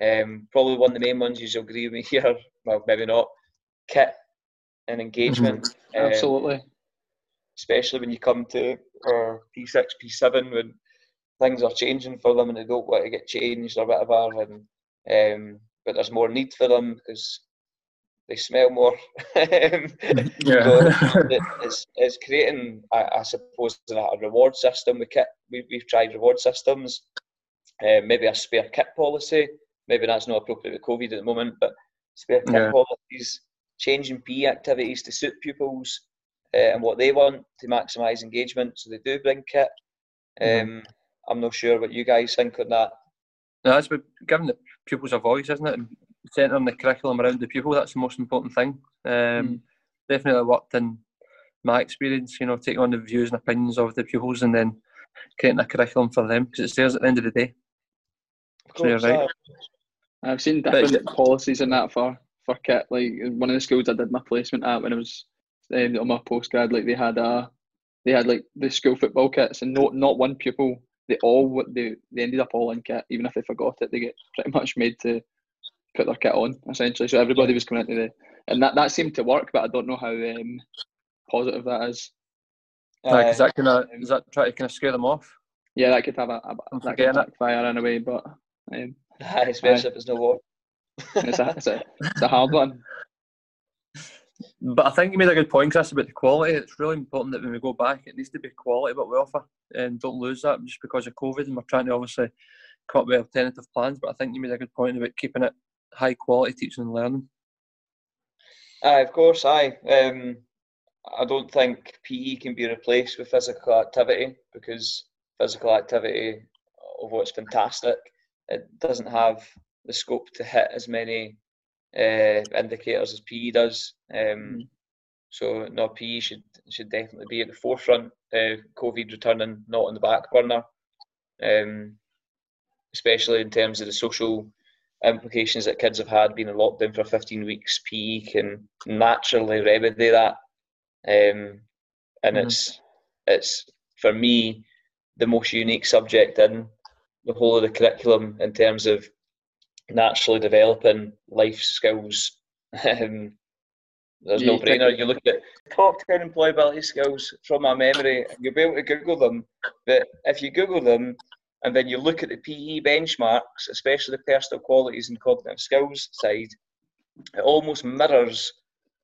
Um, probably one of the main ones you'll agree with me here, well maybe not, kit and engagement. Mm-hmm. Absolutely. Um, especially when you come to uh, P six, P seven, when things are changing for them and they don't want to get changed or whatever, and Um, but there's more need for them because they smell more. Yeah. So it's, it's creating, I, I suppose, a reward system. We kit, we, we've tried reward systems, uh, maybe a spare kit policy. Maybe that's not appropriate with COVID at the moment, but spare kit yeah. policies, changing P E activities to suit pupils uh, and what they want to maximise engagement. So they do bring kit. Um, mm-hmm. I'm not sure what you guys think on that. No, that's giving the pupils a voice, isn't it? And centering the curriculum around the pupil, that's the most important thing. Um, mm. Definitely worked in my experience, you know, taking on the views and opinions of the pupils and then creating a curriculum for them, because it's theirs at the end of the day. Of course, so you're right. Uh, I've seen different but, policies in that for, for kit. Like, one of the schools I did my placement at when I was um, on my postgrad, like they had a, they had like the school football kits, and not not one pupil. They all they they ended up all in kit, even if they forgot it. They get pretty much made to put their kit on essentially. So everybody was coming into the, and that, that seemed to work, but I don't know how um, positive that is. Uh, yeah, cause that kind of is that try to kind of scare them off. Yeah, that could have a, a that could backfire in a way, but um, especially if it's no war. It's a, it's a, it's a hard one. But I think you made a good point, Chris, about the quality. It's really important that when we go back, it needs to be quality what we offer, and don't lose that just because of COVID. And we're trying to obviously come up with alternative plans. But I think you made a good point about keeping it high quality teaching and learning. Aye, of course, aye. Um, I don't think P E can be replaced with physical activity, because physical activity, although it's fantastic, it doesn't have the scope to hit as many uh, indicators as P E does. Um, so no, P E should should definitely be at the forefront. Uh, COVID returning, not on the back burner, um, especially in terms of the social implications that kids have had being locked in for fifteen weeks. P E can naturally remedy that, um, and mm-hmm. it's it's for me the most unique subject in the whole of the curriculum in terms of naturally developing life skills. um, there's yeah, no brainer. You look at top ten employability skills from my memory, and you'll be able to Google them, but if you Google them and then you look at the P E benchmarks, especially the personal qualities and cognitive skills side, it almost mirrors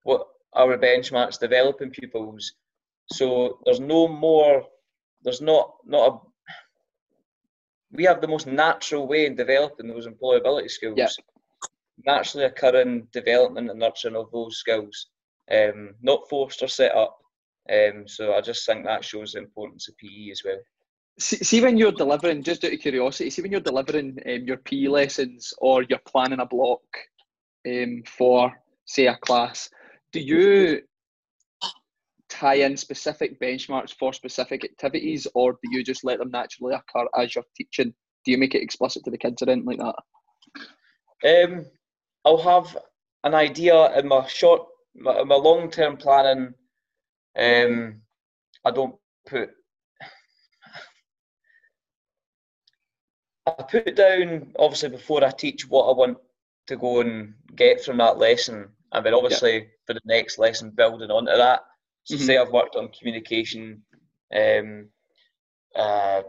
what our benchmarks develop in pupils. So there's no more, there's not, not a, we have the most natural way in developing those employability skills. Yep. Naturally occurring development and nurturing of those skills, um, not forced or set up. Um, so I just think that shows the importance of P E as well. See, see when you're delivering, just out of curiosity, see when you're delivering um, your P E lessons, or you're planning a block um, for, say, a class, do you tie in specific benchmarks for specific activities, or do you just let them naturally occur as you're teaching? Do you make it explicit to the kids or anything like that? Um, I'll have an idea in my short, my, my long-term planning. Um, I don't put, I put down, obviously, before I teach what I want to go and get from that lesson, and then obviously yeah. for the next lesson building onto that. So mm-hmm. say I've worked on communication, um, uh,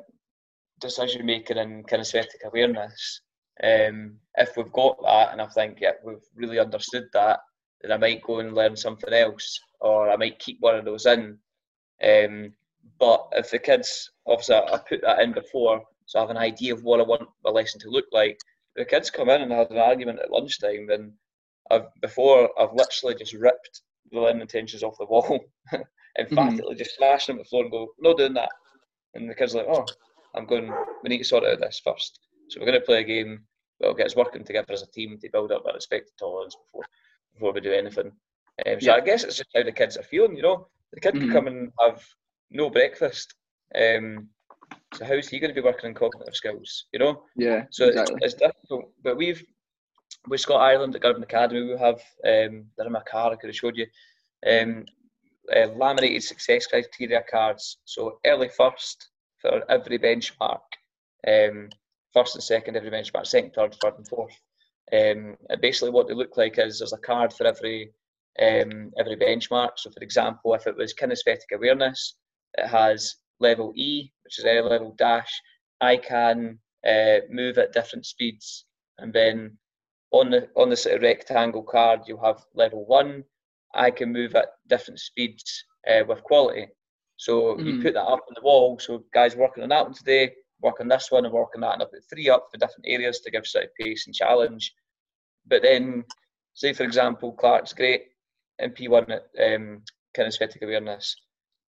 decision making and kinesthetic awareness. Um, if we've got that and I think, yeah, we've really understood that, then I might go and learn something else, or I might keep one of those in. Um, but if the kids, obviously I put that in before, so I have an idea of what I want my lesson to look like. If the kids come in and have an argument at lunchtime, then I've, before I've literally just ripped the learning intentions off the wall, emphatically mm-hmm. just smash them on the floor and go, "No doing that." And the kids are like, "Oh, I'm going. We need to sort out this first. So we're going to play a game. We'll get us working together as a team to build up that respect and tolerance before before we do anything." Um, so yeah. I guess it's just how the kids are feeling. You know, the kid mm-hmm. could come and have no breakfast. Um, so how's he going to be working on cognitive skills? You know. Yeah. So exactly. it's, it's difficult, but we've. With Scott Ireland at Girvan Academy, we have, um, they're in my car, I could have showed you, um, uh, laminated success criteria cards. So early first for every benchmark, um, first and second every benchmark, second, third, third and fourth. Um, and basically what they look like is there's a card for every um, every benchmark. So for example, if it was kinesthetic awareness, it has level E, which is air level dash, I can uh, move at different speeds, and then On the on the sort of rectangle card, you'll have level one. I can move at different speeds uh, with quality. So mm. you put that up on the wall. So guys working on that one today, work on this one, and work on that, and I put three up for different areas to give sort of pace and challenge. But then, say for example, Clark's great in P one at um, kinesthetic awareness.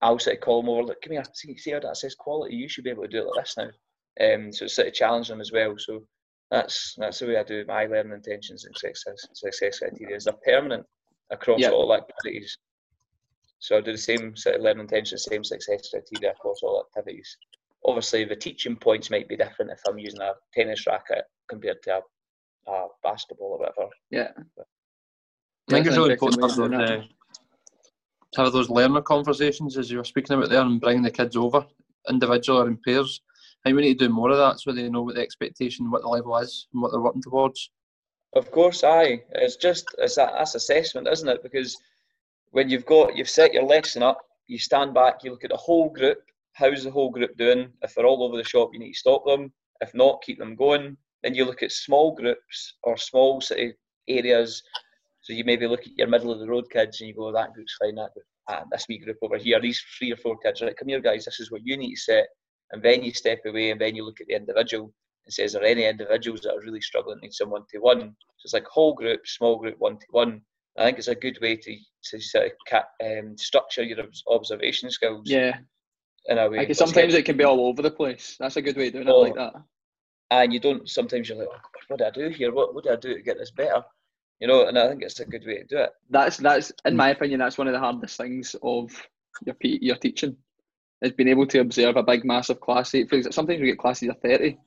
I'll sort of call him over, like, "Come here, see, see how that says quality? You should be able to do it like this now." Um, so it's sort of challenge them as well. So. That's that's the way I do my learning intentions and success success criteria. They're permanent across yep. all activities. So I do the same sort of learning intentions, same success criteria across all activities. Obviously, the teaching points might be different if I'm using a tennis racket compared to a, a basketball or whatever. Yeah. But I think it's really important. to have those learner conversations as you were speaking about there, and bring the kids over, individual or in pairs. And we need to do more of that so they know what the expectation, what the level is and what they're working towards. Of course, aye. It's just, it's that, that's assessment, isn't it? Because when you've got, you've set your lesson up, you stand back, you look at the whole group, how's the whole group doing? If they're all over the shop, you need to stop them. If not, keep them going. Then you look at small groups or small city areas. So you maybe look at your middle of the road kids and you go, that group's fine, that group, ah, this wee group over here, these three or four kids, right, come here guys, this is what you need to set. And then you step away and then you look at the individual and say, is there any individuals that are really struggling and need some one-to-one? So it's like whole group, small group, one-to-one. I think it's a good way to, to sort of cap, um, structure your observation skills. Yeah. In a way. Like sometimes it can be all over the place. That's a good way of doing oh, it like that. And you don't, sometimes you're like, oh, what do I do here? What, what do I do to get this better? You know, and I think it's a good way to do it. That's, that's in my opinion, that's one of the hardest things of your P E, your teaching, is being able to observe a big, massive class. For example, sometimes we get classes of thirty,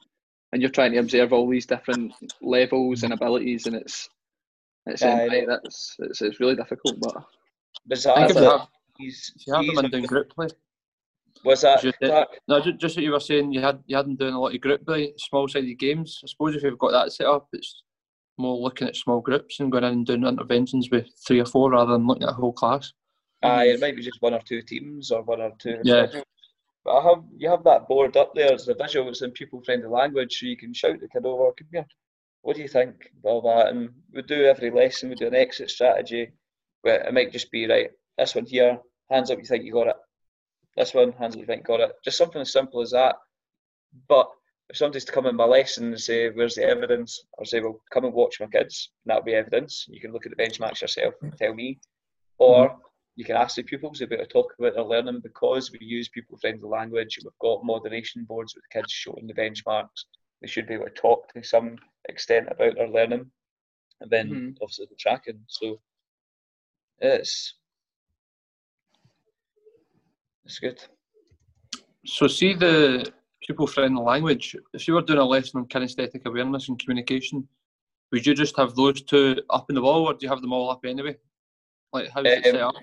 and you're trying to observe all these different levels and abilities, and it's it's, yeah, right, that's, it's, it's really difficult. But bizarre. If you have, he's, if you have he's, them in doing group play. What's that? Just, no, just, just what you were saying, you had you had them doing a lot of group play, small-sided games. I suppose if you've got that set up, it's more looking at small groups and going in and doing interventions with three or four rather than looking at a whole class. Aye, it might be just one or two teams or one or two. Yeah. But I have, you have that board up there as a visual, it's in pupil-friendly language, so you can shout the kid over, come here, what do you think? All that. And we do every lesson, we do an exit strategy, where it might just be, right, this one here, hands up, you think you got it. This one, hands up, you think you got it. Just something as simple as that. But if somebody's to come in my lesson and say, where's the evidence? I'll say, well, come and watch my kids, and that'll be evidence. You can look at the benchmarks yourself and tell me. Or you can ask the pupils about to talk about their learning, because we use pupil-friendly language. We've got moderation boards with the kids showing the benchmarks. They should be able to talk to some extent about their learning, and then mm-hmm. obviously the tracking. So it's it's good. So see the pupil-friendly language. If you were doing a lesson on kinesthetic awareness and communication, would you just have those two up in the wall, or do you have them all up anyway? Like how's um, it set up?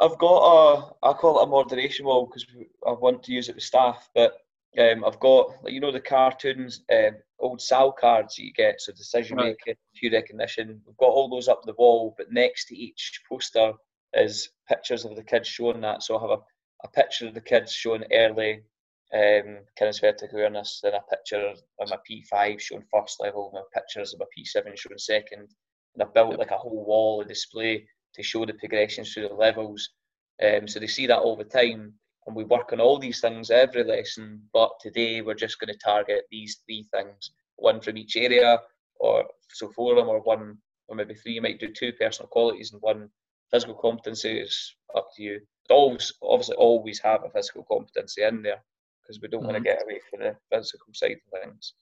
I've got a, I call it a moderation wall because I want to use it with staff, but um, I've got, like, you know, the cartoons, um, old S A L cards that you get, so decision making, right. Cue recognition, we've got all those up the wall, but next to each poster is pictures of the kids showing that, so I have a, a picture of the kids showing early um, kinesthetic awareness, then a picture of my P five showing first level, my pictures of my P seven showing second, and I've built like a whole wall of display to show the progressions through the levels. Um, so they see that all the time, and we work on all these things every lesson, but today we're just going to target these three things, one from each area, or so four of them, or one, or maybe three. You might do two personal qualities and one physical competency, is up to you. Always, obviously always have a physical competency in there, because we don't mm-hmm. want to get away from the physical side of things.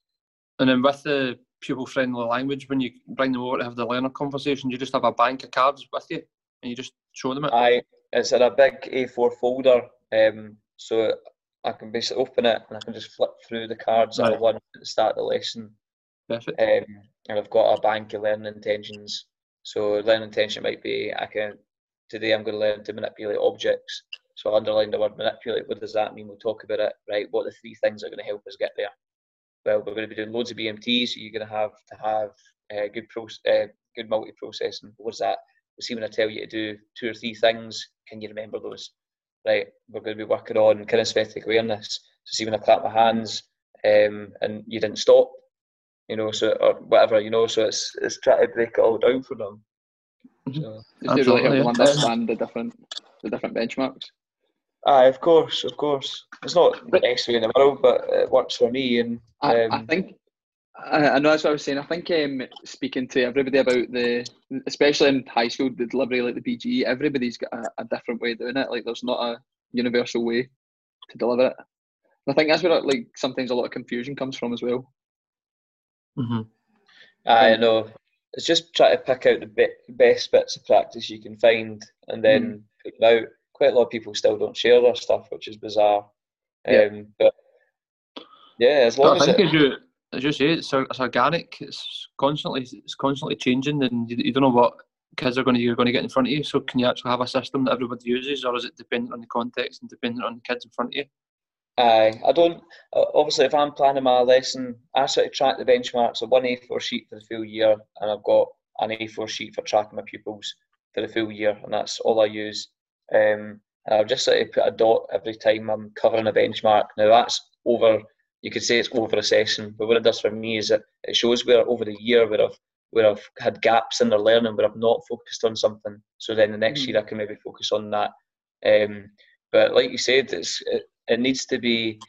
And then with the pupil-friendly language, when you bring them over to have the learner conversation, you just have a bank of cards with you and you just show them it? Aye, it's in a big A four folder, um, so I can basically open it and I can just flip through the cards right. that I want at the start of the lesson. Perfect. Um, and I've got a bank of learning intentions. So learning intention might be, I can today I'm going to learn to manipulate objects. So I underline the word manipulate. What does that mean? We'll talk about it. Right, what are the three things that are going to help us get there? Well, we're going to be doing loads of B M T, so you're going to have to have uh, good proce- uh, good multi-processing. What's that? We'll see when I tell you to do two or three things. Can you remember those? Right, we're going to be working on kinesthetic awareness. So see when I clap my hands um, and you didn't stop, you know, so or whatever, you know, so it's it's trying to break it all down for them. So it's really help them understand the different, the different benchmarks. Aye, of course, of course. It's not the best way in the world, but it works for me. And um, I, I think, I, I know that's what I was saying. I think um, speaking to everybody about the, especially in high school, the delivery, like the B G E, everybody's got a, a different way of doing it. Like there's not a universal way to deliver it. And I think that's where like sometimes a lot of confusion comes from as well. Mm-hmm. I um, know. It's just try to pick out the be- best bits of practice you can find and then mm-hmm. put it out. Quite a lot of people still don't share their stuff, which is bizarre. Um, yeah. But yeah, as long I as think it, as you as you say, it's, it's organic. It's constantly it's constantly changing, and you, you don't know what kids are going to you're going to get in front of you. So can you actually have a system that everybody uses, or is it dependent on the context and dependent on the kids in front of you? Aye, I don't. Obviously, if I'm planning my lesson, I sort of track the benchmarks of one A four sheet for the full year, and I've got an A four sheet for tracking my pupils for the full year, and that's all I use. Um, and I've just sort of put a dot every time I'm covering a benchmark. Now that's over. You could say it's over a session, but what it does for me is it, it shows where over the year where I've where I've had gaps in their learning, where I've not focused on something. So then the next mm-hmm. year I can maybe focus on that. Um, but like you said, it's it, it needs to be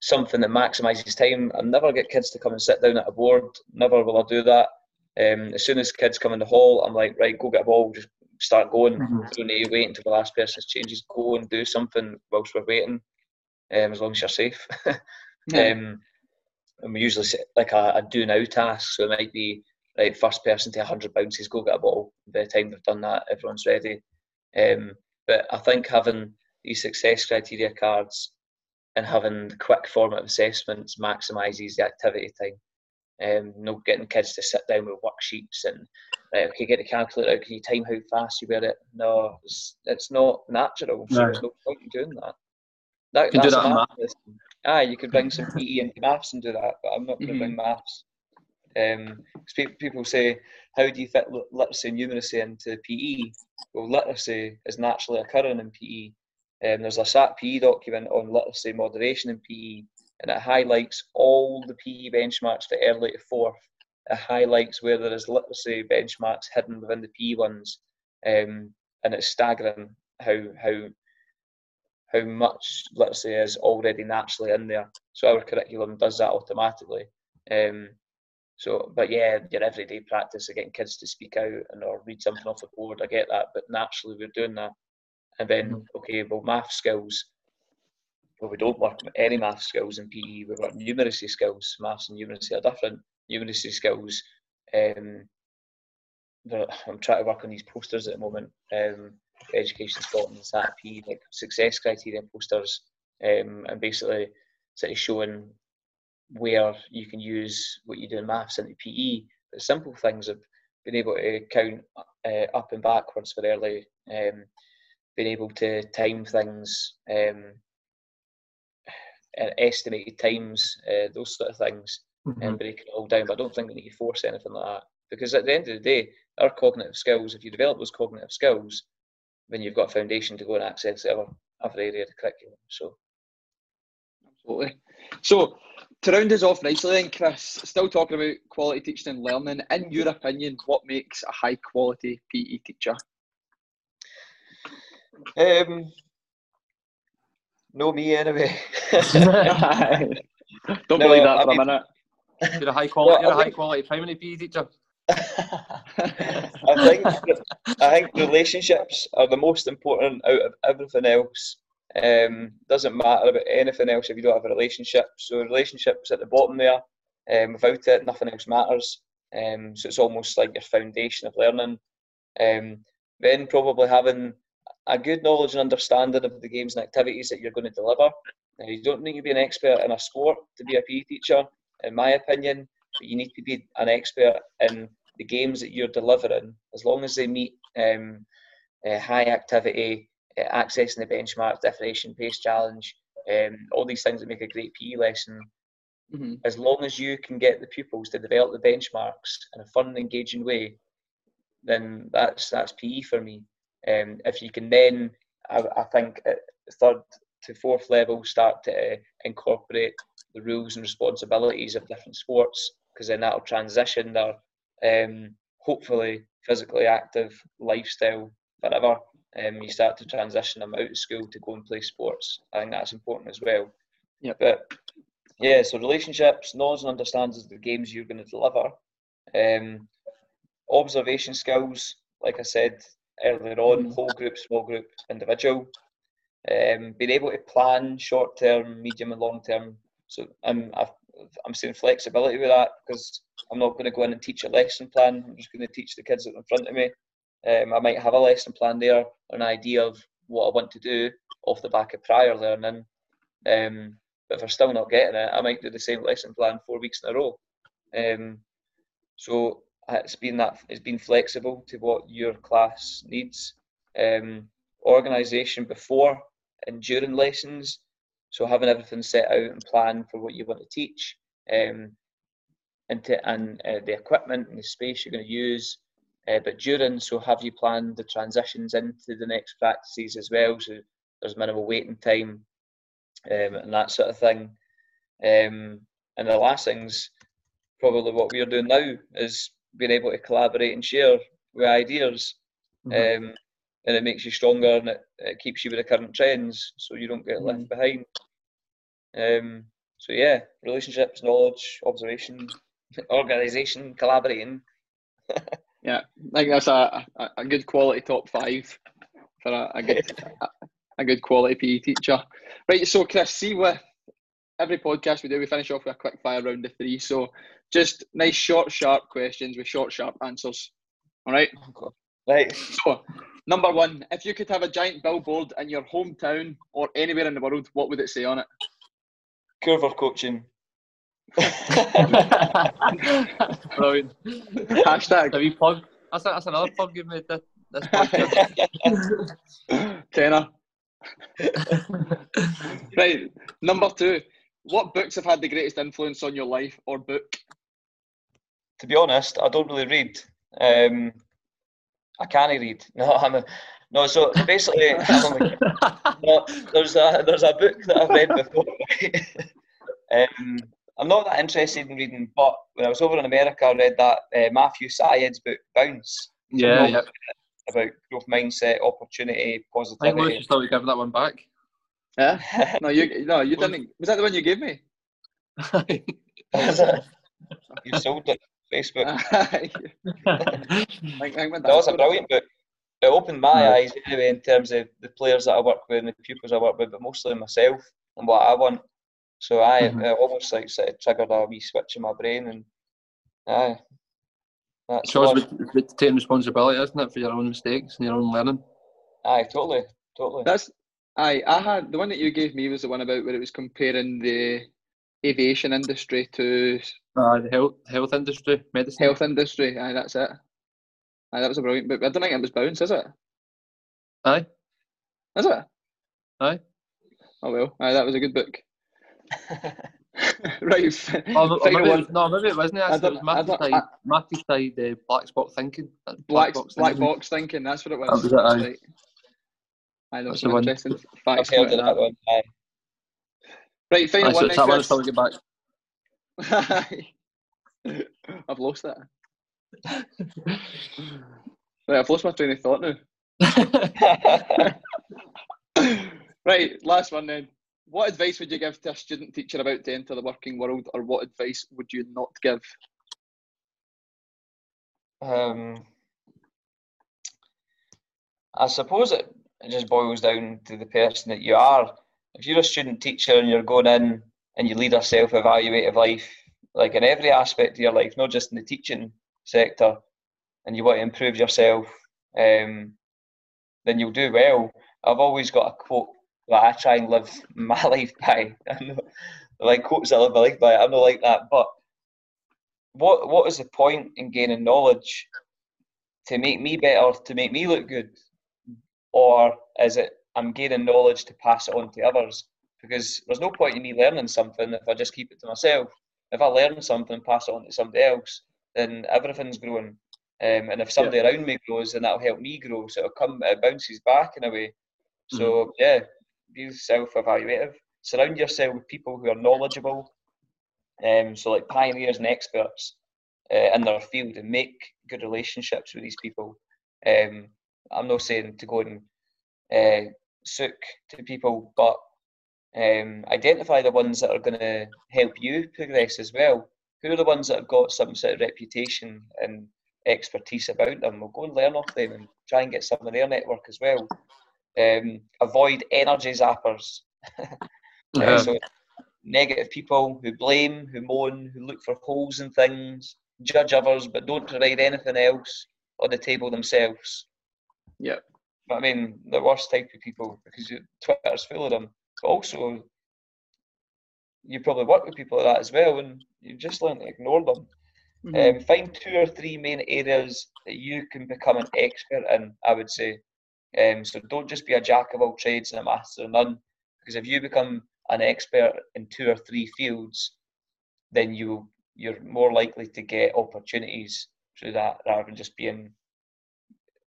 something that maximises time. I never get kids to come and sit down at a board. Never will I do that. Um, as soon as kids come in the hall, I'm like, right, go get a ball, just start going. Mm-hmm. Don't need to wait until the last person's changes. Go and do something whilst we're waiting, um, as long as you're safe. Yeah. Um, and we usually set like a, a do now task, so it might be right, first person to one hundred bounces, go get a ball. By the time they've done that, everyone's ready. Um, but I think having these success criteria cards and having the quick formative assessments maximises the activity time. Um, no getting kids to sit down with worksheets and right, okay, get the calculator out, can you time how fast you wear it? No, it's, it's not natural, so no. There's no point in doing that. That you can do that in maths. Ah, you could bring some P E into maths and do that, but I'm not going to mm-hmm. bring maths. Um, people say, how do you fit literacy and numeracy into P E? Well, literacy is naturally occurring in P E. Um, there's a S A T P E document on literacy moderation in P E, and it highlights all the P E benchmarks for early to fourth. It highlights where there is literacy benchmarks hidden within the P E ones, um, and it's staggering how how. how much literacy is already naturally in there. So our curriculum does that automatically. Um, so, but yeah, your everyday practice of getting kids to speak out and or read something off the board, I get that, but naturally we're doing that. And then, okay, well, math skills, well, we don't work any math skills in P E, we work numeracy skills. Maths and numeracy are different. Numeracy skills, um, I'm trying to work on these posters at the moment. Um, Education Scotland, S A P E, like success criteria posters, um, and basically sort of showing where you can use what you do in maths into P E. But simple things of being able to count uh, up and backwards for early, um, being able to time things, um, and estimated times, uh, those sort of things, mm-hmm. and breaking it all down. But I don't think we need to force anything like that, because at the end of the day, our cognitive skills, if you develop those cognitive skills, then you've got a foundation to go and access the other, other area of the curriculum. So, absolutely. So, to round us off nicely then, Chris, still talking about quality teaching and learning, in your opinion, what makes a high quality P E teacher? Um, no me anyway. Don't no, believe that I for mean, a minute. You're a high quality, well, you're a high quality primary P E teacher. I think I think relationships are the most important out of everything else. Um, doesn't matter about anything else if you don't have a relationship. So relationships at the bottom there. Um, without it, nothing else matters. Um, so it's almost like your foundation of learning. Um, then probably having a good knowledge and understanding of the games and activities that you're going to deliver. Now, you don't need to be an expert in a sport to be a P E teacher, in my opinion. But you need to be an expert in the games that you're delivering, as long as they meet um, uh, high activity, uh, accessing the benchmark, definition, pace challenge, um, all these things that make a great P E lesson. Mm-hmm. As long as you can get the pupils to develop the benchmarks in a fun and engaging way, then that's that's P E for me. Um, if you can then, I, I think, at third to fourth level, start to uh, incorporate the rules and responsibilities of different sports, because then that'll transition their Um, hopefully physically active lifestyle, whatever, um, you start to transition them out of school to go and play sports. I think that's important as well. Yeah. But yeah, so relationships, knowledge and understanding of the games you're going to deliver, um, observation skills, like I said earlier on, whole group, small group, individual, um, being able to plan short term, medium and long term. So um, I've I'm seeing flexibility with that, because I'm not going to go in and teach a lesson plan. I'm just going to teach the kids that are in front of me. Um, I might have a lesson plan there, an idea of what I want to do off the back of prior learning. Um, but if I'm still not getting it, I might do the same lesson plan four weeks in a row. Um, so it's been that it's been flexible to what your class needs. Um, organisation before and during lessons, so having everything set out and planned for what you want to teach, um, and to, and uh, the equipment and the space you're going to use. Uh, but during, so have you planned the transitions into the next practices as well? So there's minimal waiting time, um, and that sort of thing. Um, and the last thing's probably what we're doing now is being able to collaborate and share with ideas. Mm-hmm. um, and it makes you stronger, and it, it keeps you with the current trends, so you don't get mm-hmm. left behind. Um, so yeah, relationships, knowledge, observation, organisation, collaborating. Yeah, I think that's a, a, a good quality top five for a, a good a, a good quality P E teacher. Right, so Chris, see with every podcast we do, we finish off with a quick fire round of three. So just nice short, sharp questions with short, sharp answers. All right? Right. So, number one, if you could have a giant billboard in your hometown or anywhere in the world, what would it say on it? Coerver Coaching. Brilliant. Hashtag. Have you plug? That's, that's another plug you've made this, this podcast. Tenor. Right, number two. What books have had the greatest influence on your life or book? To be honest, I don't really read. Um, I can't read. No, I'm a, no. So basically, no, there's a there's a book that I've read before. Right? um, I'm not that interested in reading, but when I was over in America, I read that uh, Matthew Syed's book Bounce. Yeah, yeah. About growth mindset, opportunity, positivity. I think we should probably give that one back. Yeah. No, you no, you didn't. Was that the one you gave me? You sold it on Facebook. I think, I think that was a brilliant book. It opened my yeah. eyes anyway in terms of the players that I work with and the pupils I work with, but mostly myself and what I want. So I mm-hmm. uh, almost like sort of triggered a wee switch in my brain, and aye. That's so it's with taking responsibility, isn't it, for your own mistakes and your own learning? Aye, totally, totally. That's. Aye, I had the one that you gave me was the one about where it was comparing the aviation industry to uh, the health health industry, medicine. Health industry, aye, that's it. Aye, that was a brilliant book. I don't think it was Bounce, is it? Aye. Is it? Aye. Oh well, aye, that was a good book. Right. Oh, maybe one. No, maybe it wasn't. It was Matthew Syed, uh, black spot thinking. Black, black box black thinking. Box thinking. That's what it was. That was it, aye. I know, some interesting facts. I've heard of that one. Aye. Right, final one. That one's probably get back. I've lost that. Right, I've lost my train of thought now. Right, last one then. What advice would you give to a student teacher about to enter the working world, or what advice would you not give? Um, I suppose it. It just boils down to the person that you are. If you're a student teacher and you're going in and you lead a self-evaluative life, like in every aspect of your life, not just in the teaching sector, and you want to improve yourself, um, then you'll do well. I've always got a quote that I try and live my life by. I know, like quotes I live my life by, I'm not like that. But what what is the point in gaining knowledge? To make me better, to make me look good? Or is it I'm gaining knowledge to pass it on to others? Because there's no point in me learning something if I just keep it to myself. If I learn something and pass it on to somebody else, then everything's growing. Um, and if somebody yeah. around me grows, then that'll help me grow. So it'll come, it bounces back in a way. So mm-hmm. yeah, be self-evaluative. Surround yourself with people who are knowledgeable. Um, so like pioneers and experts uh, in their field, and make good relationships with these people. Um, I'm not saying to go and uh, sook to people, but um, identify the ones that are going to help you progress as well. Who are the ones that have got some sort of reputation and expertise about them? Well, go and learn off them and try and get some of their network as well. Um, avoid energy zappers. Yeah. So negative people who blame, who moan, who look for holes in things, judge others, but don't provide anything else on the table themselves. Yeah, but I mean the worst type of people, because Twitter's full of them. But also, you probably work with people like that as well, and you just learn to ignore them. Mm-hmm. Um, find two or three main areas that you can become an expert in, I would say. Um, so don't just be a jack of all trades and a master of none, because if you become an expert in two or three fields, then you you're more likely to get opportunities through that, rather than just being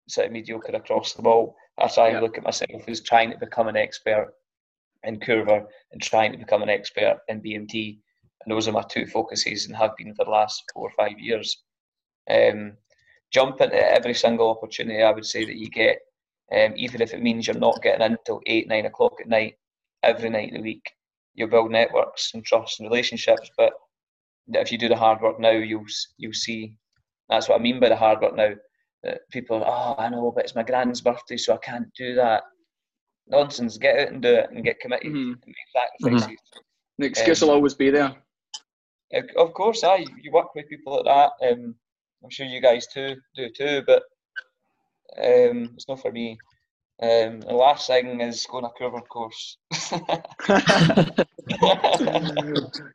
sort of mediocre across the ball. I try and yeah. look at myself as trying to become an expert in Coerver and trying to become an expert in B M T. And those are my two focuses and have been for the last four or five years. Um, jump into every single opportunity I would say that you get, um, even if it means you're not getting in until eight, nine o'clock at night, every night of the week. You'll build networks and trust and relationships, but if you do the hard work now, you'll you'll see. That's what I mean by the hard work now. That people are, oh, I know, but it's my grand's birthday, so I can't do that. Nonsense. Get out and do it and get committed mm-hmm. and make sacrifices. Mm-hmm. The excuse um, will always be there. Of course, aye. You work with people like that. Um, I'm sure you guys too do too, but um, it's not for me. Um, the last thing is going a Coerver course.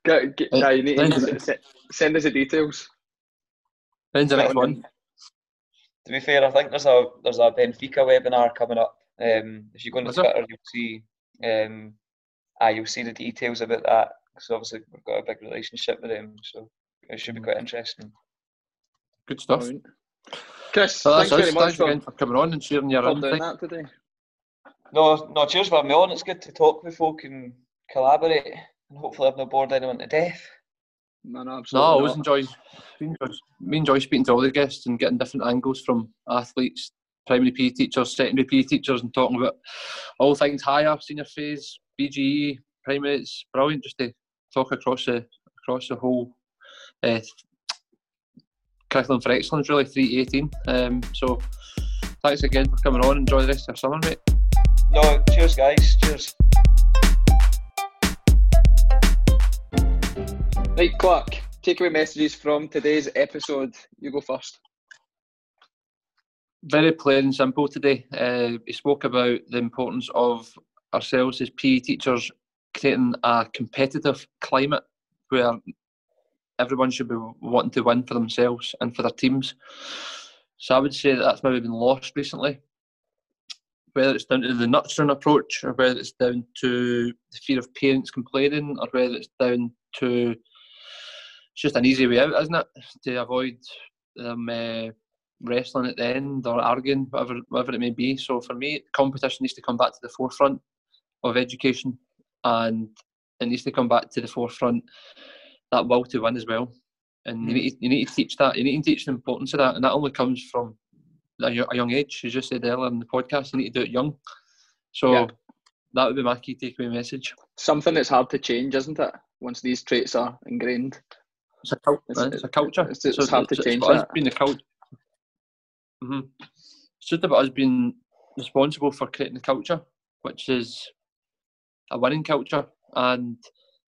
get, get, uh, you need to send, send us the details. When's the next one? To be fair, I think there's a there's a Benfica webinar coming up. Um, if you go into Twitter, you'll see um, ah, you'll see the details about that. Because obviously we've got a big relationship with them, so it should be quite interesting. Good stuff. Right. Chris, well, thanks us. very much thanks again for coming on and sharing your own thing. That today. No, no, cheers for having me on. It's good to talk with folk and collaborate, and hopefully I've not bored anyone to death. No, no, absolutely. No, I always enjoy, enjoy, me enjoy speaking to all the guests and getting different angles from athletes, primary P E teachers, secondary P E teachers, and talking about all things higher, senior phase, B G E, primary. It's brilliant just to talk across the across the whole. Uh, Curriculum for Excellence, really, three eighteen. Um, so, thanks again for coming on. Enjoy the rest of your summer, mate. No, cheers, guys. Cheers. Right, Clark, takeaway messages from today's episode. You go first. Very plain and simple today. Uh, we spoke about the importance of ourselves as P E teachers creating a competitive climate where everyone should be wanting to win for themselves and for their teams. So I would say that that's maybe been lost recently. Whether it's down to the nurturing approach, or whether it's down to the fear of parents complaining, or whether it's down to... It's just an easy way out, isn't it? To avoid them um, uh, wrestling at the end or arguing, whatever, whatever it may be. So for me, competition needs to come back to the forefront of education, and it needs to come back to the forefront that will to win as well, and you need to, you need to teach that. You need to teach the importance of that, and that only comes from a young age. As you said earlier in the podcast, you need to do it young. So yep. that would be my key takeaway message. Something that's hard to change, isn't it? Once these traits are ingrained, it's a, cult, it's, it's a culture. It's, it's, so it's hard it's, to it's change about that. Us being the cult. Mm-hmm. It's just about us being responsible for creating the culture, which is a winning culture, and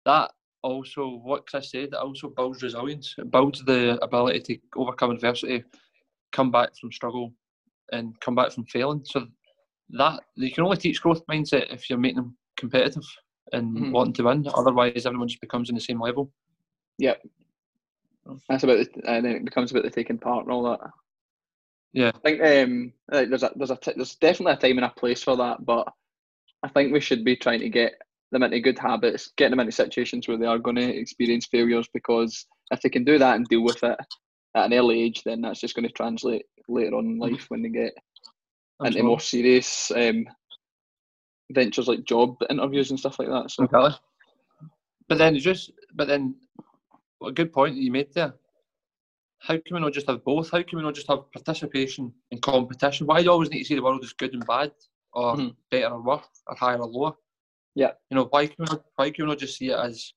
that. Also, what Chris said, it also builds resilience. It builds the ability to overcome adversity, come back from struggle, and come back from failing. So that you can only teach growth mindset if you're making them competitive and mm-hmm. wanting to win. Otherwise, everyone just becomes on the same level. Yep. That's about the, and then it becomes about the taking part and all that. Yeah. I think um, like there's a there's a t- there's definitely a time and a place for that, but I think we should be trying to get them into good habits, getting them into situations where they are going to experience failures, because if they can do that and deal with it at an early age, then that's just going to translate later on in life when they get Absolutely. into more serious um, ventures like job interviews and stuff like that. So, okay. But then just, but then, well, a good point that you made there. How can we not just have both? How can we not just have participation and competition? Why do you always need to see the world as good and bad, or mm-hmm. better or worse, or higher or lower? Yeah, you know, why can we not, why can we not just see it as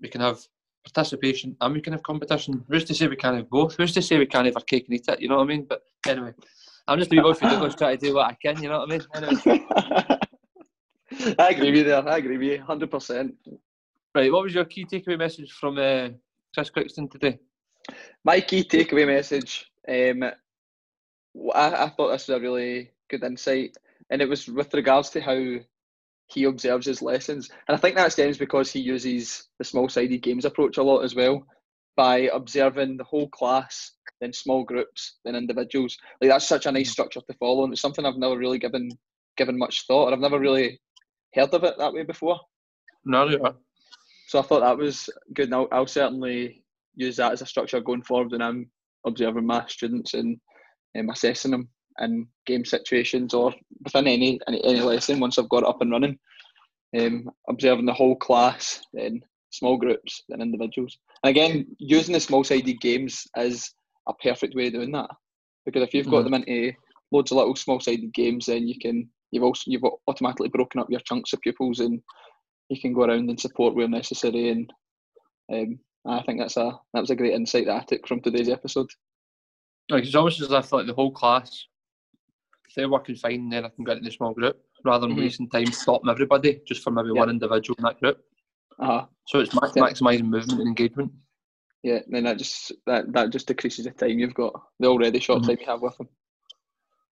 we can have participation and we can have competition? Who's to say we can't have both? Who's to say we can't have our cake and eat it? You know what I mean? But anyway, I'm just a wee bit ridiculous trying to do what I can. You know what I mean? Anyway. I agree with you there. I agree with you, hundred percent. Right. What was your key takeaway message from uh, Chris Trixton today? My key takeaway message. Um, I, I thought this was a really good insight, and it was with regards to how he observes his lessons, and I think that stems because he uses the small-sided games approach a lot as well. by observing the whole class, then small groups, then individuals. Like, that's such a nice structure to follow, and it's something I've never really given given much thought, or I've never really heard of it that way before. No, yeah. So I thought that was good, and I'll, I'll certainly use that as a structure going forward when I'm observing my students and um, assessing them in game situations or within any, any any lesson. Once I've got it up and running, um, observing the whole class, then small groups, then individuals. And again, using the small-sided games is a perfect way of doing that, because if you've got mm-hmm. them into loads of little small-sided games, then you can you've also you've automatically broken up your chunks of pupils, and you can go around and support where necessary. And um, I think that's a that was a great insight that I took from today's episode. It's almost as if like the whole class, if they're working fine, then I can get in the small group rather than mm-hmm. wasting time stopping everybody just for maybe yep. one individual in that group. Uh-huh. So it's max- maximising movement and engagement. Yeah, and then that just that, that just decreases the time you've got, the already short mm-hmm. time you have with them.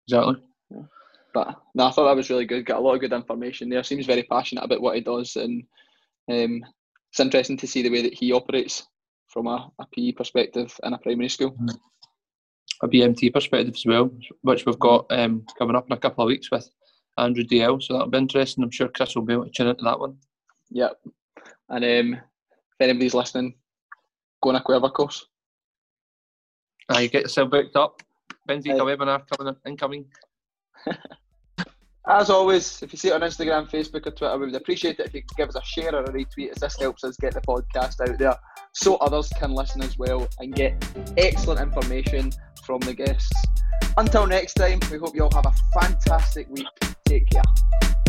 Exactly. Yeah. But no, I thought that was really good. Got a lot of good information there. Seems very passionate about what he does, and um, it's interesting to see the way that he operates from a, a P E perspective in a primary school. Mm-hmm. A B M T perspective as well, which we've got um, coming up in a couple of weeks with Andrew D L. So that'll be interesting. I'm sure Chris will be able to tune into that one. Yeah. And um, if anybody's listening, go on a Coerver course. Ah, you get yourself booked up. Benfica uh, webinar coming in, incoming. As always, if you see it on Instagram, Facebook or Twitter, we would appreciate it if you could give us a share or a retweet, as this helps us get the podcast out there so others can listen as well and get excellent information from the guests. Until next time, we hope you all have a fantastic week. Take care.